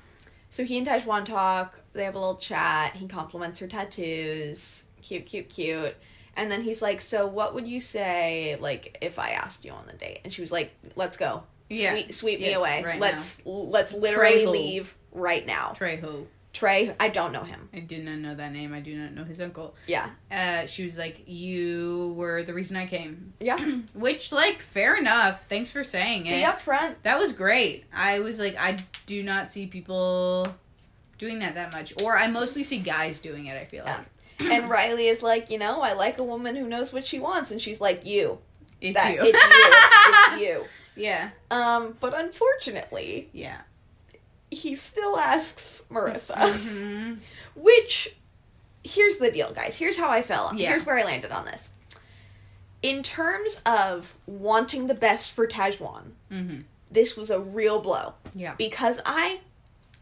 so he and Tajwan talk. They have a little chat. He compliments her tattoos. Cute, cute, cute. And then he's like, so what would you say, like, if I asked you on the date? And she was like, let's go. Yeah. Sweep, sweep yes, me away. Right let's now. let's literally Trejo. leave right now. Trejo. Trey, I don't know him. I do not know that name. I do not know his uncle. Yeah. Uh, she was like, you were the reason I came. Yeah. Which, like, fair enough. Thanks for saying it. Be upfront. That was great. I was like, I do not see people doing that that much. Or I mostly see guys doing it, I feel yeah. like. And Riley is like, you know, I like a woman who knows what she wants. And she's like, you. It's that, you. It's you. It's, it's you. Yeah. Um, but unfortunately. Yeah. He still asks Marissa. Mm-hmm. Which, here's the deal, guys. Here's how I fell. Yeah. Here's where I landed on this. In terms of wanting the best for Tajwan, mm-hmm. this was a real blow. Yeah. Because I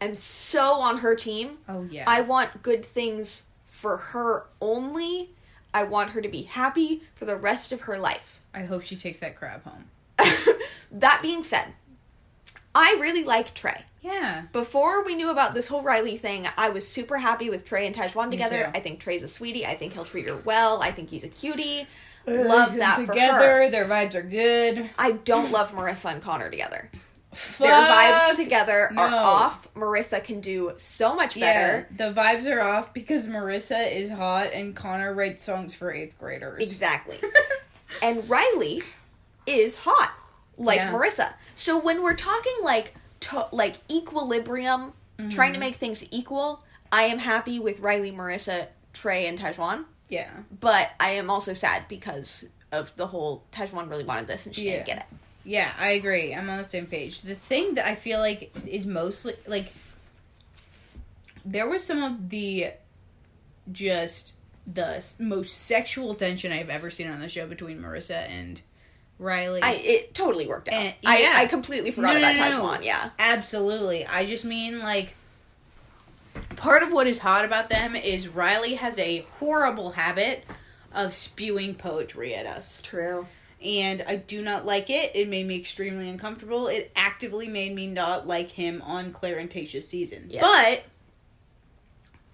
am so on her team. Oh, yeah. I want good things for her only. I want her to be happy for the rest of her life. I hope she takes that crab home. That being said, I really like Trey. Yeah. Before we knew about this whole Riley thing, I was super happy with Trey and Tajwan together. I think Trey's a sweetie. I think he'll treat her well. I think he's a cutie. Uh, love that together, for her. Together, their vibes are good. I don't love Marissa and Connor together. Fuck. Their vibes together no. are off. Marissa can do so much better. Yeah, the vibes are off because Marissa is hot and Connor writes songs for eighth graders. Exactly. And Riley is hot, like yeah. Marissa. So when we're talking like to- like equilibrium, mm-hmm. trying to make things equal, I am happy with Riley, Marissa, Trey, and Tajwan. Yeah. But I am also sad because of the whole Tajwan really wanted this and she yeah. didn't get it. Yeah, I agree. I'm on the same page. The thing that I feel like is mostly, like, there was some of the, just, the most sexual tension I've ever seen on the show between Marissa and Riley. I, it totally worked out. And, yeah. I, I completely forgot no, no, about no, no. Tajwan, yeah. Absolutely. I just mean, like, part of what is hot about them is Riley has a horrible habit of spewing poetry at us. True. And I do not like it. It made me extremely uncomfortable. It actively made me not like him on Claire and Tayshia's season. Yes. But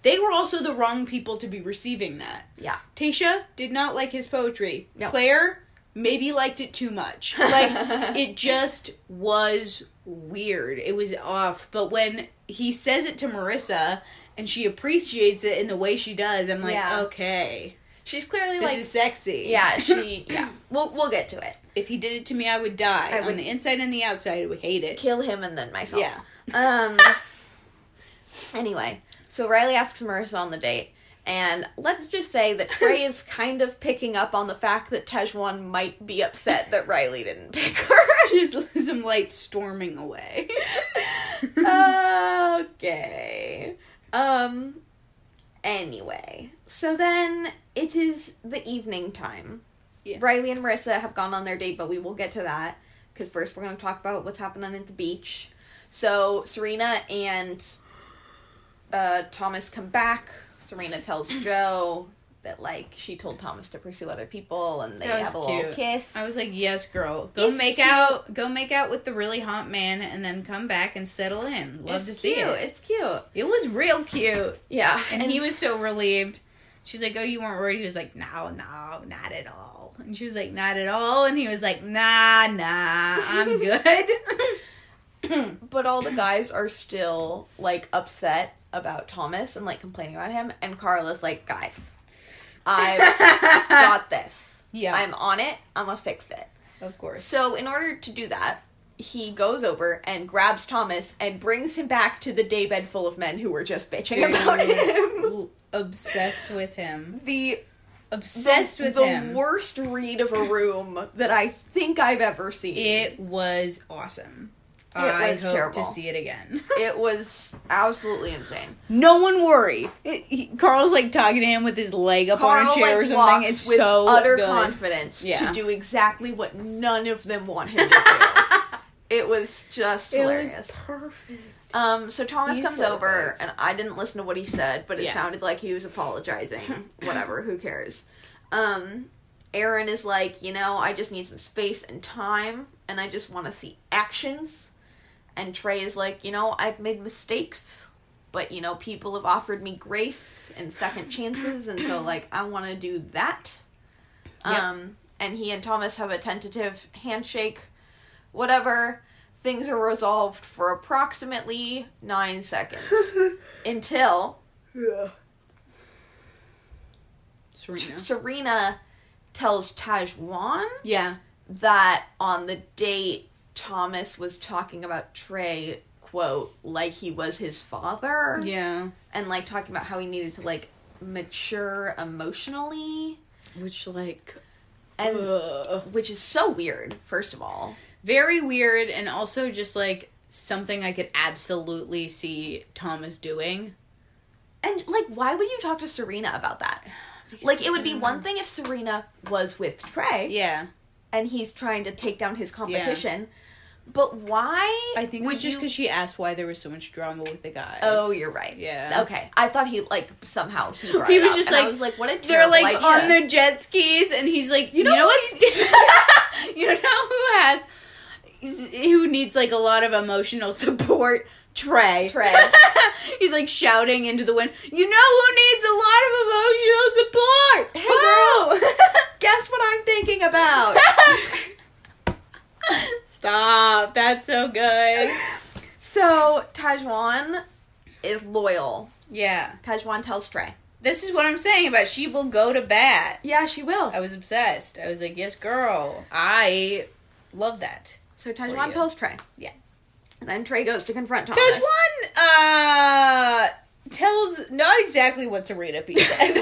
they were also the wrong people to be receiving that. Yeah. Tayshia did not like his poetry. No. Claire maybe liked it too much. Like, it just was weird. It was off. But when he says it to Marissa and she appreciates it in the way she does, I'm like, yeah. okay. She's clearly this like... This is sexy. Yeah, she... Yeah. We'll, we'll get to it. If he did it to me, I would die. I would, on the inside and the outside, I would hate it. Kill him and then myself. Yeah. Um. Anyway. So Riley asks Marissa on the date. And let's just say that Trey is kind of picking up on the fact that Tajwan might be upset that Riley didn't pick her. Just some light storming away. Okay. Um... Anyway, so then it is the evening time. Yeah. Riley and Marissa have gone on their date, but we will get to that. Because first we're going to talk about what's happening at the beach. So Serena and uh, Thomas come back. Serena tells Joe that, like, she told Thomas to pursue other people, and they have a cute. little kiss. I was like, yes, girl. Go it's make cute. out Go make out with the really hot man, and then come back and settle in. Love it's to see cute. it. It's cute. It was real cute. Yeah. And, and he was so relieved. She's like, oh, you weren't worried? He was like, no, no, not at all. And she was like, not at all? And he was like, nah, nah, I'm good. But all the guys are still, like, upset about Thomas and, like, complaining about him. And Carla's like, guys... I've got this. Yeah. I'm on it. I'm gonna fix it. Of course. So in order to do that, he goes over and grabs Thomas and brings him back to the daybed full of men who were just bitching Dude, about him. Obsessed with him. The Obsessed the, with the him. The worst read of a room that I think I've ever seen. It was awesome. It I was hope terrible. To see it again. It was absolutely insane. No one worry. It, he, Carl's like talking to him with his leg up Carl, on a chair like, or something. It's with so utter good. confidence yeah. to do exactly what none of them want him to do. It was just it hilarious. It was perfect. Um, so Thomas He's comes perfect. over, and I didn't listen to what he said, but it yeah. sounded like he was apologizing. Whatever, who cares? Um, Aaron is like, you know, I just need some space and time, and I just want to see actions. And Trey is like, you know, I've made mistakes, but, you know, people have offered me grace and second chances, and so, like, I want to do that. Yep. Um, and he and Thomas have a tentative handshake, whatever. Things are resolved for approximately nine seconds. Until... Yeah. Serena. Serena tells Tajwan yeah. that on the date, Thomas was talking about Trey, quote, like he was his father. Yeah. And, like, talking about how he needed to, like, mature emotionally. Which, like... and uh, which is so weird, first of all. Very weird, and also just, like, something I could absolutely see Thomas doing. And, like, why would you talk to Serena about that? Because like, it would be one thing if Serena was with Trey. Yeah. And he's trying to take down his competition. Yeah. But why I think it was just because you... she asked why there was so much drama with the guys. Oh, you're right. Yeah. Okay. I thought he, like, somehow he brought He was up, just like... I was like, what a They're, like, idea. On their jet skis, and he's like, you know, you know what's... you know who has... who needs, like, a lot of emotional support? Trey. Trey. He's, like, shouting into the wind, you know who needs a lot of emotional support? Hey, girl. Guess what I'm thinking about? Stop. That's so good. So, Tajwan is loyal. Yeah. Tajwan tells Trey. This is what I'm saying about she will go to bat. Yeah, she will. I was obsessed. I was like, yes, girl. I love that. So Tajwan tells Trey. Yeah. And then Trey goes to confront Thomas. Tajwan, uh... tells not exactly what Serena P said.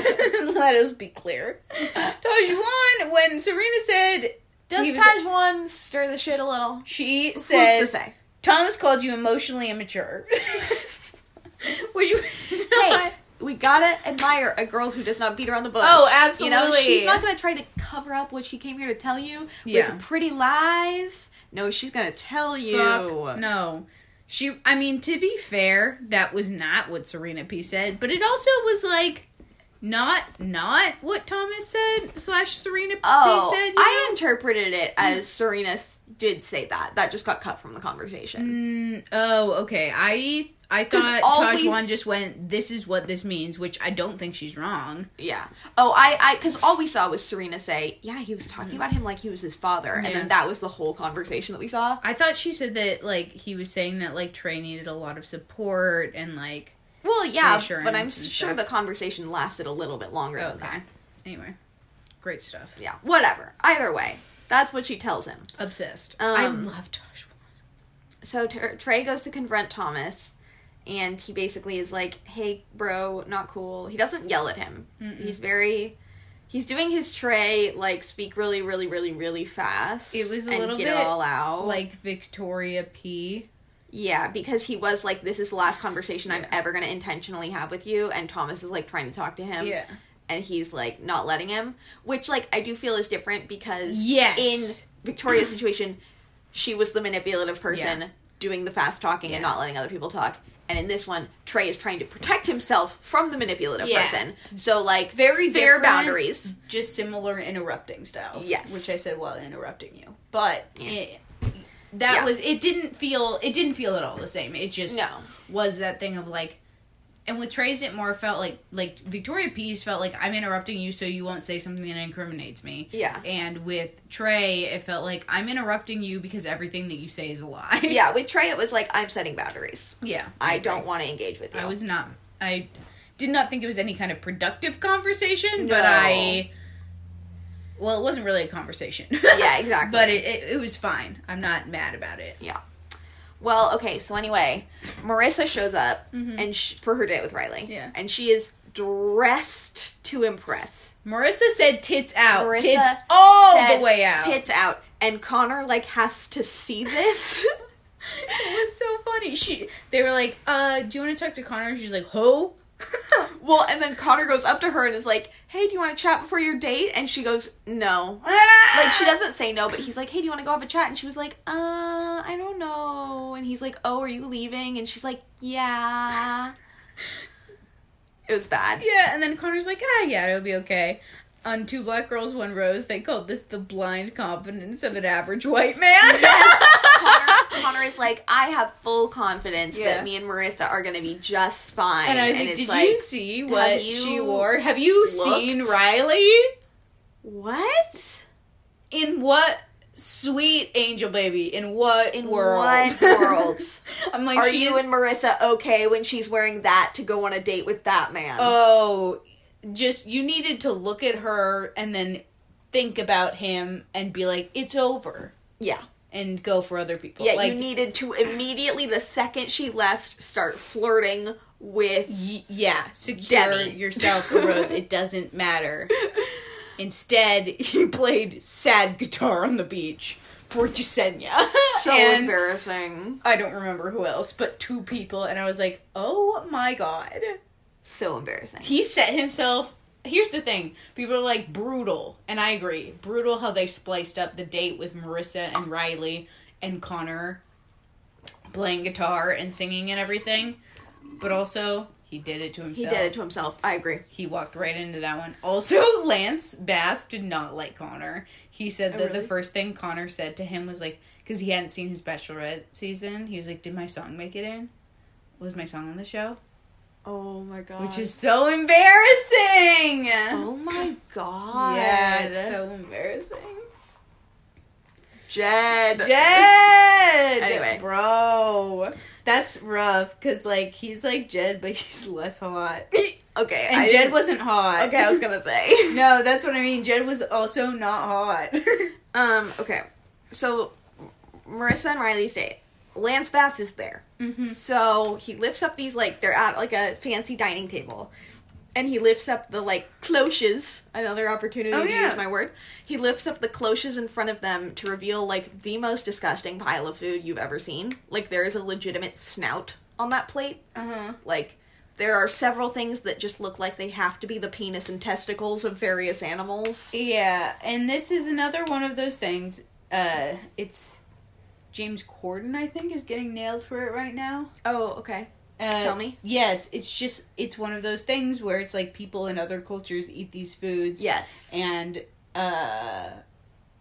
Let us be clear. Tajwan, when Serena said... Does Tajwan like, stir the shit a little? She says, say? Thomas called you emotionally immature. Which was not... Hey, we gotta admire a girl who does not beat around the bush. Oh, absolutely. You know, she's not gonna try to cover up what she came here to tell you yeah. with pretty lies. No, she's gonna tell you. Fuck no. She, I mean, to be fair, that was not what Serena P said, but it also was like... Not, not what Thomas said, slash Serena P oh, said. You know? I interpreted it as Serena did say that. That just got cut from the conversation. Mm, oh, okay. I I thought always... Tajwan just went, this is what this means, which I don't think she's wrong. Yeah. Oh, I, because I, all we saw was Serena say, yeah, he was talking about him like he was his father. And yeah. then that was the whole conversation that we saw. I thought she said that, like, he was saying that, like, Trey needed a lot of support and, like, well, yeah, but I'm sure the conversation lasted a little bit longer okay. than that. Anyway, great stuff. Yeah, whatever. Either way, that's what she tells him. Obsessed. Um, I love Tajwan. So T- Trey goes to confront Thomas, and he basically is like, hey, bro, not cool. He doesn't yell at him. Mm-mm. He's very... He's doing his Trey, like, speak really, really, really, really fast. It was a and little get bit it all out. Like Victoria P., yeah, because he was like, this is the last conversation yeah. I'm ever going to intentionally have with you, and Thomas is, like, trying to talk to him. Yeah. And he's, like, not letting him, which, like, I do feel is different because yes. in Victoria's situation, she was the manipulative person yeah. doing the fast talking yeah. and not letting other people talk. And in this one, Trey is trying to protect himself from the manipulative yeah. person. So, like, very fair boundaries. Just similar interrupting styles. Yes. Which I said, well, interrupting you. But... Yeah. It, That yeah. was, it didn't feel, it didn't feel at all the same. It just no. was that thing of, like, and with Trey's it more felt like, like, Victoria P's felt like, I'm interrupting you so you won't say something that incriminates me. Yeah. And with Trey, it felt like, I'm interrupting you because everything that you say is a lie. Yeah, with Trey it was like, I'm setting boundaries. Yeah. I okay. don't want to engage with you. I was not, I did not think it was any kind of productive conversation, no. but I... Well, it wasn't really a conversation. Yeah, exactly. But it, it it was fine. I'm not mad about it. Yeah. Well, okay, so anyway, Marissa shows up mm-hmm. and sh- for her date with Riley. Yeah. And she is dressed to impress. Marissa said tits out. Marissa tits all the way out. Tits out. And Connor, like, has to see this. It was so funny. She, They were like, uh, do you want to talk to Connor? And she's like, who? Well, and then Connor goes up to her and is like, hey, do you want to chat before your date? And she goes, no. Like, she doesn't say no, but he's like, hey, do you want to go have a chat? And she was like, uh, I don't know. And he's like, oh, are you leaving? And she's like, yeah. It was bad. Yeah, and then Connor's like, ah, yeah, it'll be okay. On Two Black Girls, One Rose, they called this the blind confidence of an average white man. Yes. Connor, Connor is like, I have full confidence yeah. that me and Marissa are going to be just fine. And I was and like, did like, you see what you she wore? Have you looked? Seen Riley? What? In what sweet angel baby? In what in world? What world? I'm like, are you and Marissa okay when she's wearing that to go on a date with that man? Oh, just, you needed to look at her and then think about him and be like, it's over. Yeah. And go for other people. Yeah, like, you needed to immediately, the second she left, start flirting with y- Yeah, secure Demi. Yourself, Rose. It doesn't matter. Instead, he played sad guitar on the beach for Jesenia. So and embarrassing. I don't remember who else, but two people. And I was like, oh my God. So embarrassing. He set himself... Here's the thing. People are like, brutal. And I agree. Brutal how they spliced up the date with Marissa and Riley and Connor playing guitar and singing and everything. But also, he did it to himself. He did it to himself. I agree. He walked right into that one. Also, Lance Bass did not like Connor. He said oh, that really? The first thing Connor said to him was like... Because he hadn't seen his Bachelorette season. He was like, did my song make it in? Was my song on the show? Oh, my God. Which is so embarrassing. Oh, my God. Yeah, it's so embarrassing. Jed. Jed. Anyway. Bro. That's rough, because, like, he's like Jed, but he's less hot. Okay. And I Jed didn't... wasn't hot. Okay, I was going to say. No, that's what I mean. Jed was also not hot. um. Okay. So, Marissa and Riley's date. Lance Bass is there. Mm-hmm. So he lifts up these, like, they're at, like, a fancy dining table. And he lifts up the, like, cloches. Another opportunity oh, to yeah. use my word. He lifts up the cloches in front of them to reveal, like, the most disgusting pile of food you've ever seen. Like, there is a legitimate snout on that plate. Uh-huh. Like, there are several things that just look like they have to be the penis and testicles of various animals. Yeah. And this is another one of those things. Uh, it's... James Corden, I think, is getting nailed for it right now. Oh, okay. Uh, Tell me. Yes, it's just, it's one of those things where it's like people in other cultures eat these foods. Yes. And, uh,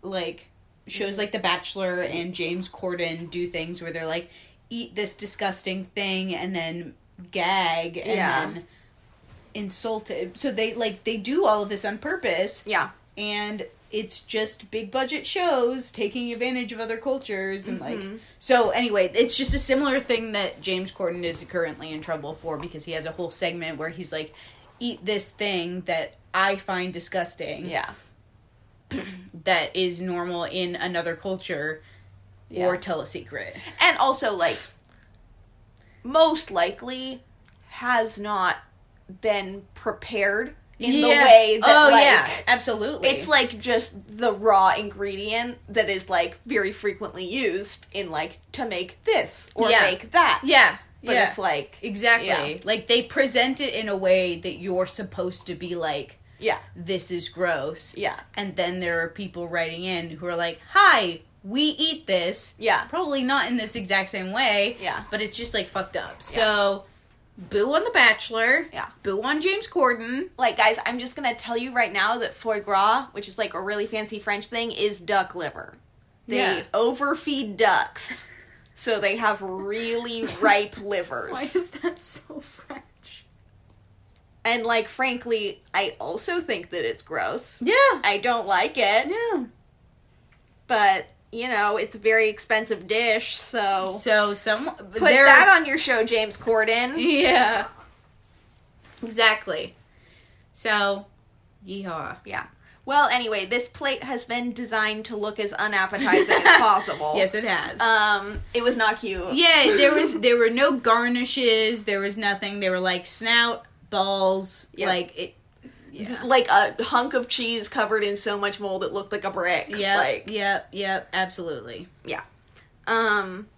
like, shows like The Bachelor and James Corden do things where they're like, eat this disgusting thing and then gag and yeah. then insult it. So they, like, they do all of this on purpose. Yeah. And... It's just big budget shows taking advantage of other cultures and mm-hmm. like so anyway, it's just a similar thing that James Corden is currently in trouble for because he has a whole segment where he's like, eat this thing that I find disgusting. Yeah. That is normal in another culture yeah. or tell a secret. And also, like, most likely has not been prepared in yeah. the way that, oh, like... yeah, absolutely. It's, like, just the raw ingredient that is, like, very frequently used in, like, to make this or yeah. make that. Yeah. But yeah. it's, like... Exactly. Yeah. Like, they present it in a way that you're supposed to be, like, yeah, this is gross. Yeah. And then there are people writing in who are like, hi, we eat this. Yeah. Probably not in this exact same way. Yeah. But it's just, like, fucked up. Yeah. So... Boo on The Bachelor. Yeah. Boo on James Corden. Like, guys, I'm just going to tell you right now that foie gras, which is, like, a really fancy French thing, is duck liver. They yeah. overfeed ducks, so they have really ripe livers. Why is that so French? And, like, frankly, I also think that it's gross. Yeah. I don't like it. Yeah. But... You know, it's a very expensive dish, so... So, some... Put there, that on your show, James Corden. Yeah. Exactly. So, yeehaw. Yeah. Well, anyway, this plate has been designed to look as unappetizing as possible. Yes, it has. Um, it was not cute. Yeah, there was... There were no garnishes, there was nothing. They were like, snout, balls, yep. like it, yeah. like a hunk of cheese covered in so much mold it looked like a brick. Yeah, like, yep, yep, absolutely. Yeah. Um,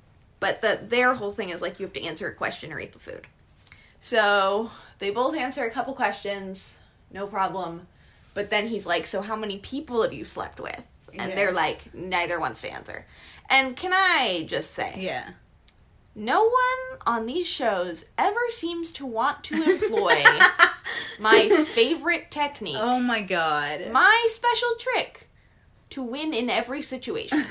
but the, their whole thing is like you have to answer a question or eat the food. So they both answer a couple questions, no problem. But then he's like, so how many people have you slept with? And yeah. they're like, neither wants to answer. And can I just say? Yeah. No one on these shows ever seems to want to employ my favorite technique. Oh, my God. My special trick to win in every situation.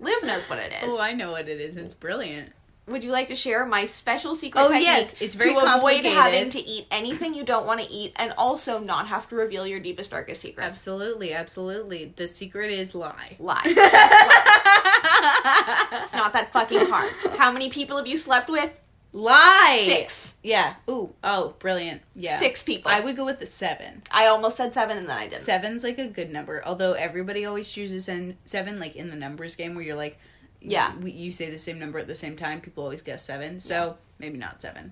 Liv knows what it is. Oh, I know what it is. It's brilliant. Would you like to share my special secret oh, technique yes. it's very to avoid having to eat anything you don't want to eat and also not have to reveal your deepest, darkest secrets? Absolutely, absolutely. The secret is lie. Lie. Just lie. It's not that fucking hard. How many people have you slept with? Lie. Six. Yeah. Ooh. Oh, brilliant. Yeah. Six people. I would go with the seven. I almost said seven and then I didn't. Seven's like a good number, although everybody always chooses seven, like in the numbers game where you're like, yeah, you, you say the same number at the same time. People always guess seven, so yeah. maybe not seven.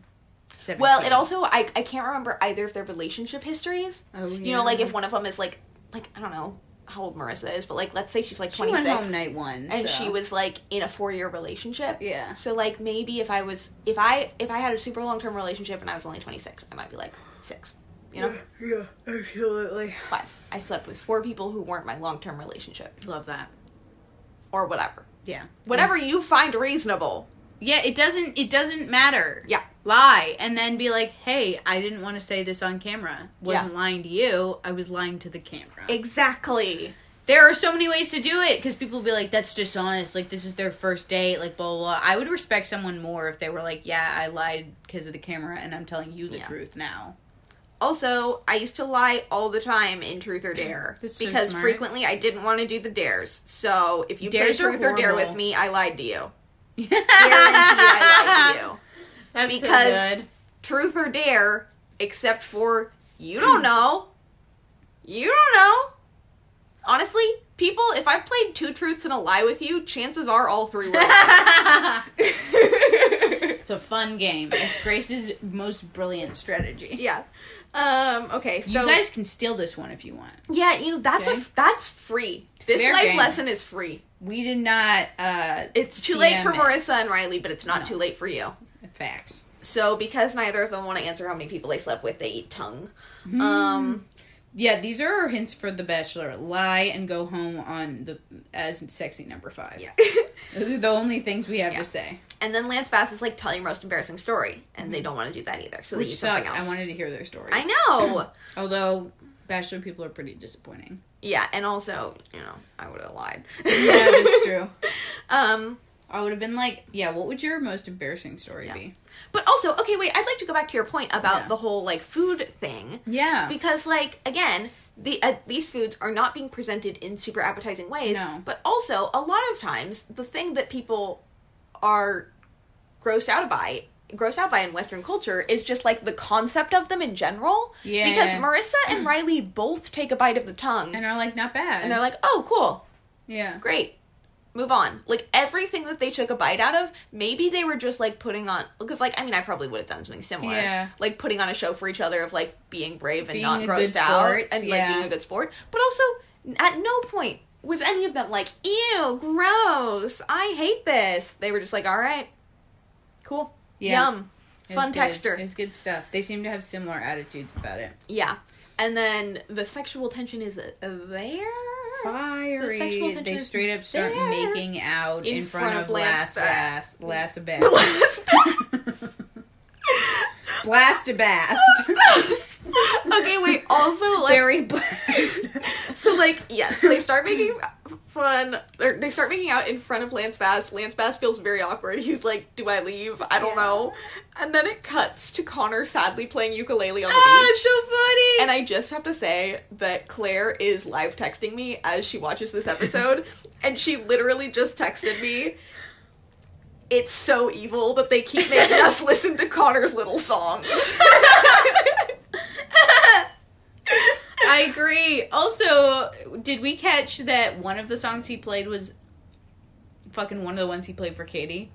seven well, seven. It also I I can't remember either of their relationship histories. Oh, yeah. You know, like if one of them is like like I don't know how old Marissa is, but like let's say she's like twenty six. She went home night one, and so. She was like in a four year relationship. Yeah. So like maybe if I was if I if I had a super long term relationship and I was only twenty six, I might be like six. You know? Yeah, yeah, absolutely. Five. I slept with four people who weren't my long term relationship. Love that. Or whatever. Yeah. Whatever yeah. you find reasonable. Yeah, it doesn't it doesn't matter. Yeah. Lie. And then be like, hey, I didn't want to say this on camera. Wasn't yeah. lying to you. I was lying to the camera. Exactly. There are so many ways to do it. Because people will be like, that's dishonest. Like, this is their first date. Like, blah, blah, blah. I would respect someone more if they were like, yeah, I lied because of the camera. And I'm telling you the yeah. truth now. Also, I used to lie all the time in Truth or Dare. That's so because smart. Frequently I didn't want to do the dares. So if you dares play Truth or Dare with me, I lied to you. Guarantee I lied to you. That's because so good. Truth or Dare, except for you don't know. You don't know. Honestly, people, if I've played two truths and a lie with you, chances are all three were lies. It's a fun game. It's Grace's most brilliant strategy. Yeah. Um, okay, so... You guys can steal this one if you want. Yeah, you know, that's okay. a, that's free. This Fair life game. Lesson is free. We did not, uh... It's too T M S. Late for Marissa and Riley, but it's not no. too late for you. Facts. So, because neither of them want to answer how many people they slept with, they eat tongue. Mm. Um... Yeah, these are our hints for The Bachelor. Lie and go home on the as sexy number five. Yeah. Those are the only things we have yeah. to say. And then Lance Bass is like, tell your most embarrassing story. And mm-hmm. they don't want to do that either. So Which they do something sucked. Else. I wanted to hear their stories. I know. Although, Bachelor people are pretty disappointing. Yeah, and also, you know, I would have lied. Yeah, that's true. Um... I would have been like, yeah, what would your most embarrassing story yeah. be? But also, okay, wait, I'd like to go back to your point about yeah. the whole, like, food thing. Yeah. Because, like, again, the uh, these foods are not being presented in super appetizing ways. No. But also, a lot of times, the thing that people are grossed out by, grossed out by in Western culture is just, like, the concept of them in general. Yeah. Because Marissa and Riley both take a bite of the tongue. And are like, not bad. And they're like, oh, cool. Yeah. Great. Move on. Like, everything that they took a bite out of, maybe they were just, like, putting on... Because, like, I mean, I probably would have done something similar. Yeah. Like, putting on a show for each other of, like, being brave and being not grossed out. And, yeah. like, being a good sport. But also, at no point was any of them like, ew, gross, I hate this. They were just like, all right, cool, yeah. yum, fun texture. It's good stuff. They seem to have similar attitudes about it. Yeah. And then the sexual tension is there. Fiery. The sexual tension they straight up start there. Making out in, in front, front of Lance Bass. Lance Bass. Lance Bass. Blast-a-bast. Okay, wait. Also, like... Very blast. So, like, yes. They start making fun... They start making out in front of Lance Bass. Lance Bass feels very awkward. He's like, do I leave? I don't yeah. know. And then it cuts to Connor sadly playing ukulele on the ah, beach. It's so funny! And I just have to say that Claire is live texting me as she watches this episode. And she literally just texted me... It's so evil that they keep making us listen to Connor's little songs. I agree. Also, did we catch that one of the songs he played was fucking one of the ones he played for Katie?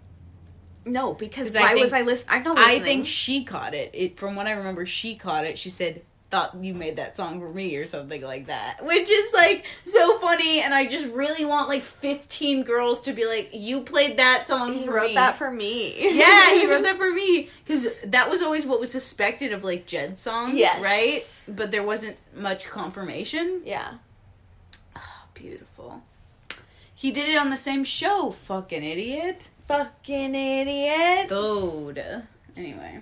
No, because why I think, was I listening? I'm not listening. I think she caught it. It. From what I remember, she caught it. She said, thought you made that song for me or something like that. Which is, like, so funny, and I just really want, like, fifteen girls to be like, you played that song he for me. He wrote that for me. Yeah, he wrote that for me. Because that was always what was suspected of, like, Jed songs, yes. right? But there wasn't much confirmation. Yeah. Oh, beautiful. He did it on the same show, fucking idiot. Fucking idiot. Dude. Anyway.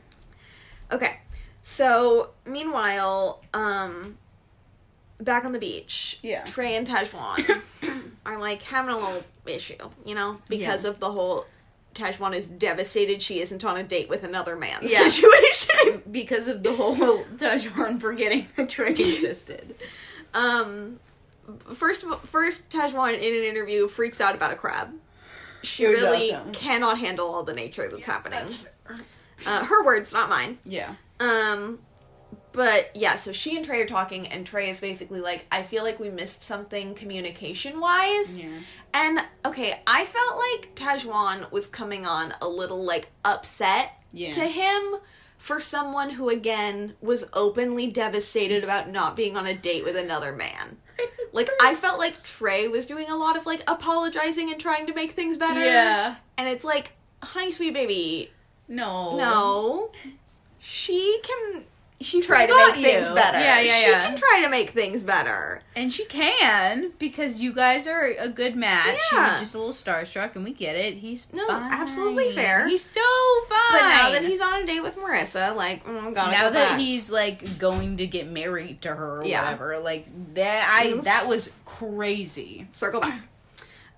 Okay. So, meanwhile, um, back on the beach, yeah. Trey and Tajwan are, like, having a little issue, you know? Because yeah. of the whole Tajwan is devastated she isn't on a date with another man yeah. situation. Because of the whole Tajwan forgetting that Trey existed. um, first, first, Tajwan, in an interview, freaks out about a crab. She really awesome. cannot handle all the nature that's yeah, happening. That's fair. Uh, her words, not mine. Yeah. Um, but yeah, so she and Trey are talking, and Trey is basically like, I feel like we missed something communication-wise. Yeah. And, okay, I felt like Tajwan was coming on a little, like, upset yeah. to him for someone who, again, was openly devastated about not being on a date with another man. Like, I felt like Trey was doing a lot of, like, apologizing and trying to make things better. Yeah. And it's like, honey, sweet baby. No. No. She can... She try to make you. things better. Yeah, yeah, yeah. She can try to make things better. And she can, because you guys are a good match. Yeah. She was just a little starstruck, and we get it. He's No, fine. absolutely fair. He's so fine. But now that he's on a date with Marissa, like, oh, gotta now go that back. he's, like, going to get married to her or yeah. whatever, like, that I mm-hmm. that was crazy. Circle back.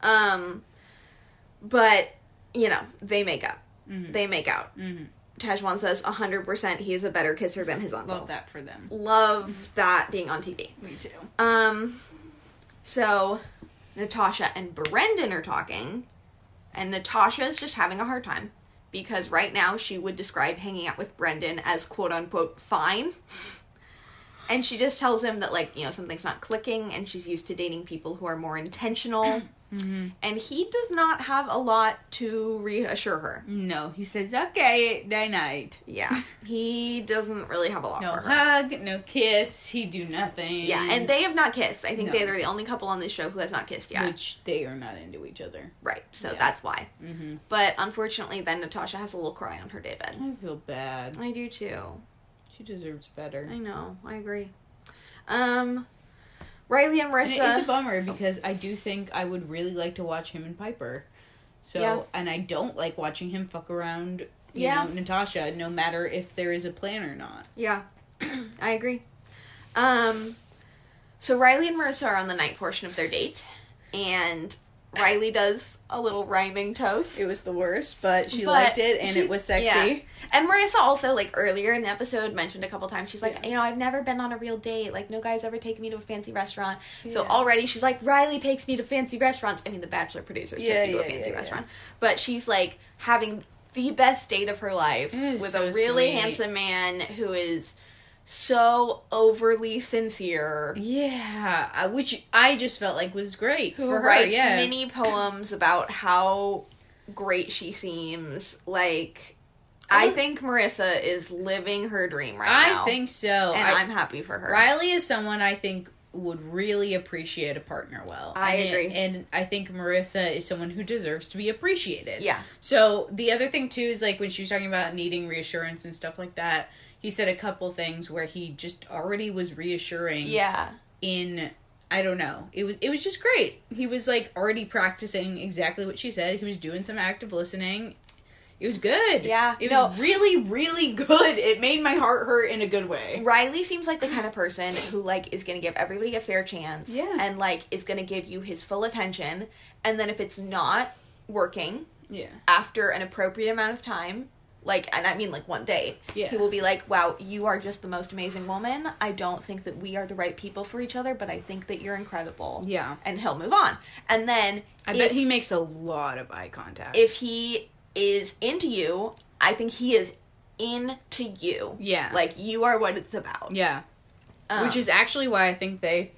Um, but, you know, they make up. Mm-hmm. They make out. Mm-hmm. Tajwan says one hundred percent he is a better kisser than his uncle. Love that for them. Love that being on T V. Me too. Um, so Natasha and Brendan are talking, and Natasha is just having a hard time because right now she would describe hanging out with Brendan as quote unquote fine. And she just tells him that, like, you know, something's not clicking, and she's used to dating people who are more intentional. Mm-hmm. And he does not have a lot to reassure her. No, he says, okay, night-night. Yeah, he doesn't really have a lot no for her. No hug, no kiss, he do nothing. Yeah, and they have not kissed. I think no. they are the only couple on this show who has not kissed yet. Which, they are not into each other. Right, so yeah. that's why. Mm-hmm. But, unfortunately, then Natasha has a little cry on her daybed. I feel bad. I do, too. She deserves better. I know, I agree. Um... Riley and Marissa. And it's a bummer because I do think I would really like to watch him and Piper. So, yeah. and I don't like watching him fuck around, you yeah. know, Natasha, no matter if there is a plan or not. Yeah, I agree. Um, so Riley and Marissa are on the night portion of their date, and Riley does a little rhyming toast. It was the worst, but she but liked it, and she, it was sexy. Yeah. And Marissa also, like, earlier in the episode mentioned a couple times, she's like, yeah. you know, I've never been on a real date. Like, no guy's ever taken me to a fancy restaurant. Yeah. So already she's like, Riley takes me to fancy restaurants. I mean, the Bachelor producers yeah, took me yeah, to a fancy yeah, restaurant. Yeah. But she's, like, having the best date of her life with so a really sweet. handsome man who is so overly sincere. Yeah. Which I just felt like was great who for her. Who writes yeah. mini poems about how great she seems, like... I think Marissa is living her dream right now. I think so. And I, I'm happy for her. Riley is someone I think would really appreciate a partner well. I and, agree. And I think Marissa is someone who deserves to be appreciated. Yeah. So the other thing, too, is like when she was talking about needing reassurance and stuff like that, he said a couple things where he just already was reassuring. Yeah. In... I don't know. It was it was just great. He was like already practicing exactly what she said. He was doing some active listening. It was good. Yeah. It no. was really, really good. It made my heart hurt in a good way. Riley seems like the kind of person who, like, is going to give everybody a fair chance. Yeah. And, like, is going to give you his full attention. And then if it's not working yeah. after an appropriate amount of time, like, and I mean, like, one day, yeah. he will be like, wow, you are just the most amazing woman. I don't think that we are the right people for each other, but I think that you're incredible. Yeah. And he'll move on. And then... I if, bet he makes a lot of eye contact. If he... is into you, I think he is into you. Yeah. Like, you are what it's about. Yeah. Um, Which is actually why I think they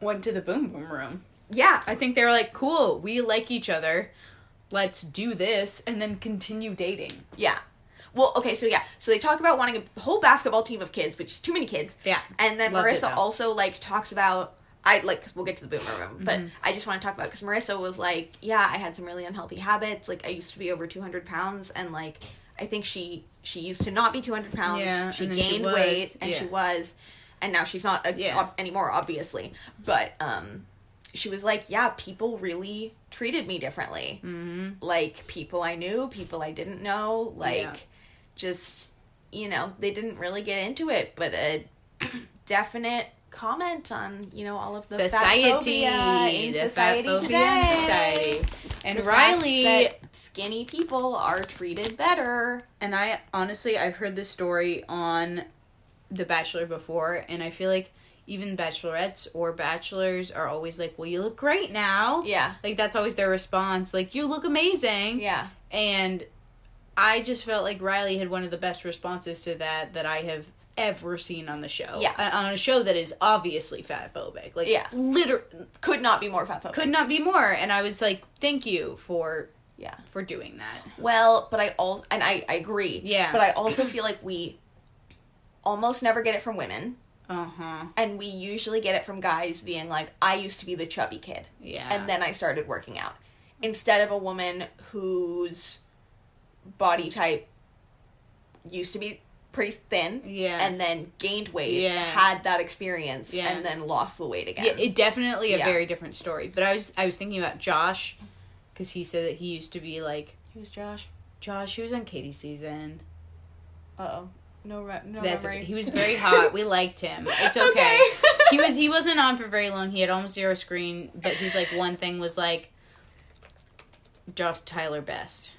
went to the Boom Boom Room. Yeah. I think they were like, cool, we like each other. let's do this, and then continue dating. Yeah. Well, okay, so yeah. So they talk about wanting a whole basketball team of kids, which is too many kids. Yeah. And then Loved Marissa also, like, talks about... I, like, cause we'll get to the boomer room, but mm-hmm. I just want to talk about it because Marissa was like, yeah, I had some really unhealthy habits. Like, I used to be over two hundred pounds, and, like, I think she she used to not be two hundred pounds. Yeah, she gained she weight, and yeah. she was, and now she's not a, yeah. ob- anymore, obviously. But um, she was like, yeah, people really treated me differently. Mm-hmm. Like, people I knew, people I didn't know, like, yeah. just, you know, they didn't really get into it, but a definite... comment on, you know, all of the society, fat phobia in the society, fat phobia in society, and the Riley fact that skinny people are treated better. And I honestly, I've heard this story on The Bachelor before, and I feel like even bachelorettes or bachelors are always like, "Well, you look great now." Yeah, like that's always their response. Like, you look amazing. Yeah, and I just felt like Riley had one of the best responses to that that I have ever seen on the show. Yeah. Uh, on a show that is obviously fatphobic. Like, yeah. Liter- could not be more fatphobic. Could not be more. And I was like, thank you for yeah for doing that. Well, but I also... And I, I agree. Yeah. But I also feel like we almost never get it from women. Uh-huh. And we usually get it from guys being like, I used to be the chubby kid. Yeah. And then I started working out. Instead of a woman whose body type used to be... pretty thin, yeah, and then gained weight, yeah. had that experience, yeah. and then lost the weight again. Yeah, it definitely a yeah. very different story. But I was I was thinking about Josh, because he said that he used to be like... Who's Josh? Josh, he was on Katie's season. Uh-oh. No, re- no That's memory. Okay. He was very hot. We liked him. It's okay. okay. He was, he wasn't on for very long. He had almost zero screen, but he's like, one thing was like, Josh Tyler best.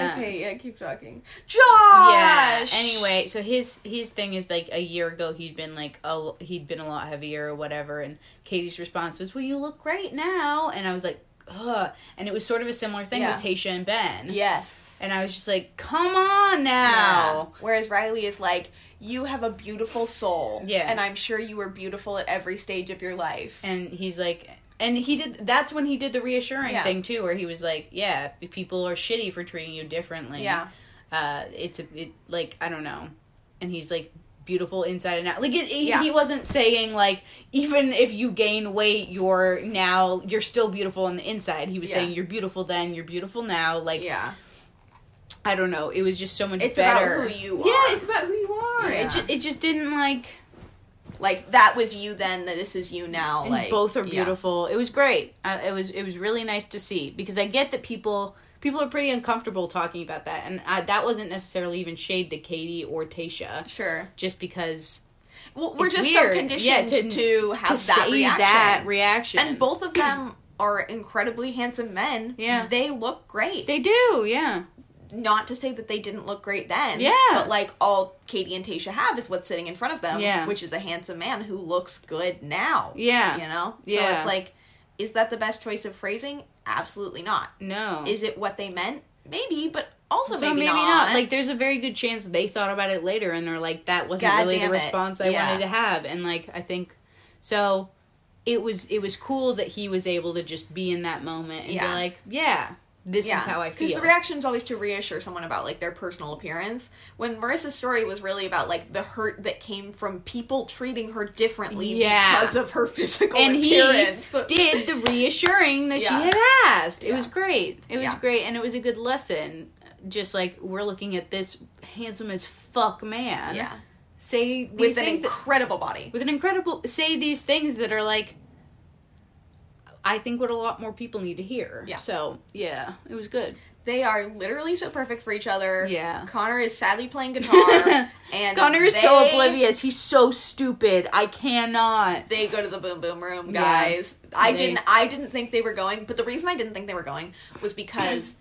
Okay, um, yeah, keep talking. Josh! Yeah, anyway, so his his thing is, like, a year ago he'd been, like, a, he'd been a lot heavier or whatever, and Katie's response was, well, you look great now. And I was like, ugh. And it was sort of a similar thing yeah. with Tayshia and Ben. Yes. And I was just like, come on now. Yeah. Whereas Riley is like, you have a beautiful soul. Yeah. And I'm sure you were beautiful at every stage of your life. And he's like... And he did, that's when he did the reassuring yeah. thing, too, where he was like, yeah, people are shitty for treating you differently. Yeah. Uh, it's, a, it, like, I don't know. And he's, like, beautiful inside and out. Like, it, it, yeah. he wasn't saying, like, even if you gain weight, you're now, you're still beautiful on the inside. He was yeah. saying, you're beautiful then, you're beautiful now. Like, yeah. I don't know. It was just so much it's better. It's about who you are. Yeah, it's about who you are. Yeah. It, just, it just didn't, like... Like, that was you then, this is you now. Like, and both are beautiful. Yeah. It was great. Uh, it was it was really nice to see. Because I get that people people are pretty uncomfortable talking about that. And I, that wasn't necessarily even shade to Katie or Tayshia. Sure. Just because well, we're just weird. so conditioned yeah, to, to have to that, reaction. that reaction. And both of them are incredibly handsome men. Yeah. They look great. They do, yeah. Not to say that they didn't look great then. Yeah. But, like, all Katie and Tayshia have is what's sitting in front of them. Yeah. Which is a handsome man who looks good now. Yeah. You know? Yeah. So it's like, is that the best choice of phrasing? Absolutely not. No. Is it what they meant? Maybe, but also so maybe, maybe not. maybe not. Like, there's a very good chance they thought about it later and they're like, that wasn't God really the response it. I yeah. wanted to have. And, like, I think... So, it was, it was cool that he was able to just be in that moment and yeah. be like, yeah... This yeah. is how I feel. Because the reaction is always to reassure someone about, like, their personal appearance. When Marissa's story was really about, like, the hurt that came from people treating her differently yeah. because of her physical and appearance. And he did the reassuring that yeah. she had asked. It yeah. was great. It was yeah. great, and it was a good lesson. Just, like, we're looking at this handsome as fuck man. Yeah. Say these With an incredible that, body. With an incredible... Say these things that are, like... I think what a lot more people need to hear. Yeah. So, yeah, it was good. They are literally so perfect for each other. Yeah. Connor is sadly playing guitar. and Connor is they, so oblivious. He's so stupid. I cannot. They go to the Boom Boom Room, guys. Yeah. I they, didn't I didn't think they were going, but the reason I didn't think they were going was because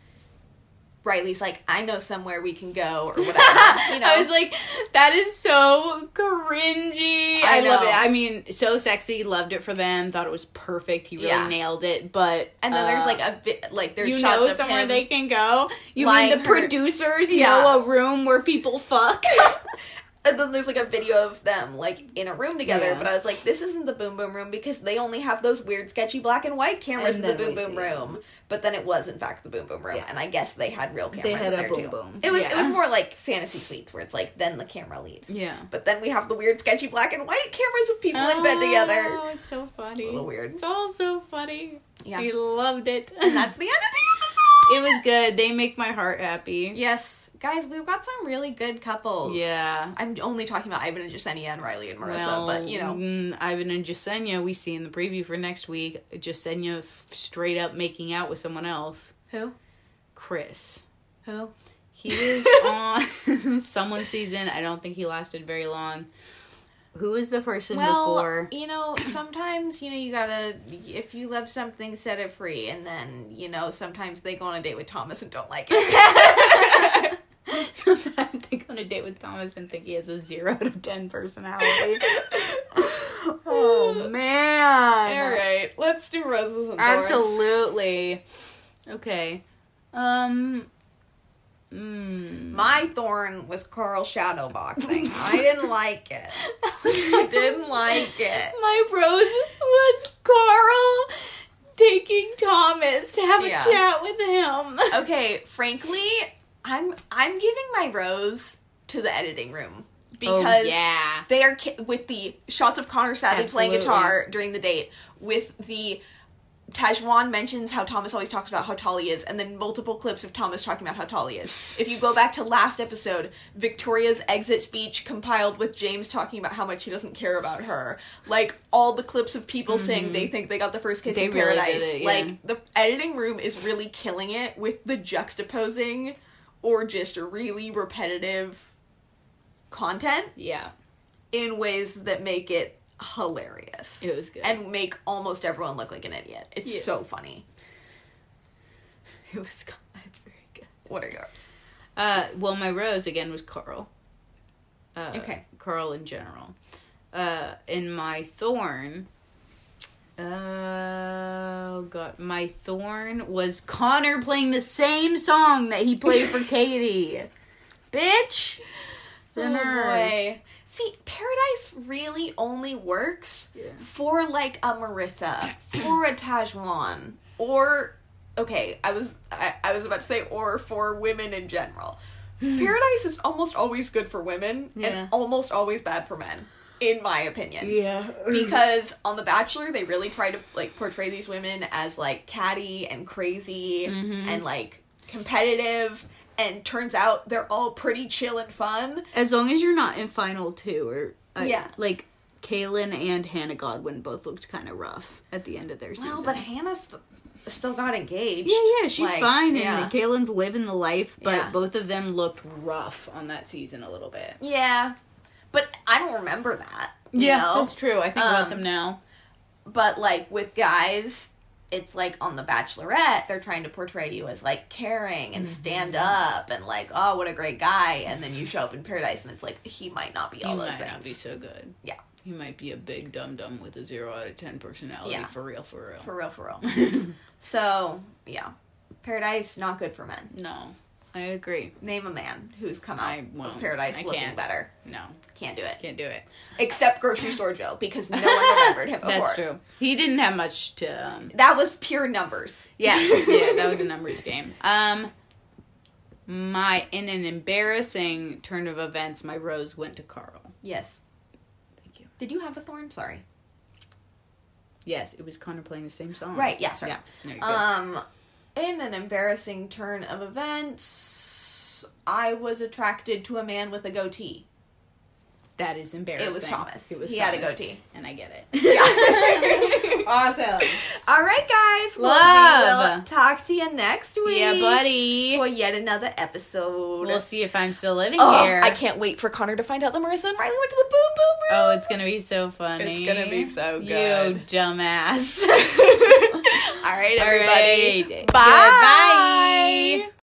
Riley's like, I know somewhere we can go or whatever. You know? I was like, that is so cringy. I, I love it. I mean, so sexy. Loved it for them. Thought it was perfect. He really yeah. nailed it. But and then uh, there's like a bit, like there's you shots know of somewhere him they can go. You mean the her. producers yeah. know a room where people fuck? And then there's, like, a video of them, like, in a room together. Yeah. But I was like, this isn't the Boom Boom Room because they only have those weird, sketchy black and white cameras and in the Boom Boom Room. It. But then it was, in fact, the Boom Boom Room. Yeah. And I guess they had real cameras they had in there, a boom too. Boom. It was yeah. It was more like Fantasy Suites where it's, like, then the camera leaves. Yeah. But then we have the weird, sketchy black and white cameras of people oh, in bed together. Oh, it's so funny. A little weird. It's all so funny. Yeah. We loved it. And that's the end of the episode! It was good. They make my heart happy. Yes. Guys, we've got some really good couples. Yeah. I'm only talking about Ivan and Yesenia and Riley and Marissa, well, but, you know. Mm, Ivan and Yesenia, we see in the preview for next week, Yesenia f- straight up making out with someone else. Who? Chris. Who? He is on someone's season. I don't think he lasted very long. Who is the person well, before? Well, you know, sometimes, you know, you gotta, if you love something, set it free. And then, you know, sometimes they go on a date with Thomas and don't like it. Sometimes they go on a date with Thomas and think he has a zero out of ten personality. Oh, man. All right. Let's do Roses and Thorns. Absolutely. Okay. Um... Mm. My thorn was Carl shadow boxing. I didn't like it. I didn't like it. My rose was Carl taking Thomas to have yeah. a chat with him. Okay, frankly, I'm I'm giving my rose to the editing room because oh, yeah. they are ki- with the shots of Connor Sadley playing guitar during the date with the. Tajwan mentions how Thomas always talks about how tall he is, and then multiple clips of Thomas talking about how tall he is. If you go back to last episode, Victoria's exit speech compiled with James talking about how much he doesn't care about her. Like, all the clips of people mm-hmm. saying they think they got the first kiss they in paradise. Really did it, yeah. Like, the editing room is really killing it with the juxtaposing or just really repetitive content. Yeah. In ways that make it hilarious. It was good. And make almost everyone look like an idiot. It's yeah. so funny. It was good. It's very good. What are yours? Uh, well, my rose, again, was Carl. Uh, okay. Carl in general. Uh, and my thorn... Oh, God. My thorn was Connor playing the same song that he played for Katie. Bitch! Then oh, boy. See, Paradise really only works yeah. for, like, a Marissa, for a Tajwan, or, okay, I was I, I was about to say, or for women in general. Paradise is almost always good for women, yeah. and almost always bad for men, in my opinion. Yeah. Because on The Bachelor, they really try to, like, portray these women as, like, catty and crazy mm-hmm. and, like, competitive. And turns out they're all pretty chill and fun. As long as you're not in final two. Or uh, yeah. Like, Kaylin and Hannah Godwin both looked kind of rough at the end of their season. Well, but Hannah st- still got engaged. Yeah, yeah, she's like, fine. Yeah. And Kaylin's living the life, but yeah. both of them looked rough on that season a little bit. Yeah. But I don't remember that. You yeah, know? That's true. I think um, about them now. But, like, with guys... It's, like, on The Bachelorette, they're trying to portray you as, like, caring and stand up and, like, oh, what a great guy. And then you show up in Paradise and it's like, he might not be all he those things. He might not be so good. Yeah. He might be a big dum-dum with a zero out of ten personality. Yeah. For real, for real. For real, for real. So, yeah. Paradise, not good for men. No. I agree. Name a man who's come out of Paradise I looking can't. better. No. Can't do it. Can't do it. Except Grocery Store Joe, because no one remembered him before. That's true. He didn't have much to... Um... That was pure numbers. Yeah. Yeah, that was a numbers game. Um, my In an embarrassing turn of events, my rose went to Carl. Yes. Thank you. Did you have a thorn? Sorry. Yes, it was Connor playing the same song. Right, yeah, sorry. Yeah. There you go. Um... In an embarrassing turn of events, I was attracted to a man with a goatee. That is embarrassing. It was Thomas. It was he Thomas. Had a goatee. And I get it. Yeah. Awesome. All right, guys. Love. Well, we will talk to you next week. Yeah, buddy. For yet another episode. We'll see if I'm still living oh, here. I can't wait for Connor to find out that Marissa and Riley went to the Boom Boom Room. Oh, it's going to be so funny. It's going to be so good. You dumbass. All right, everybody. All right. Bye. Goodbye.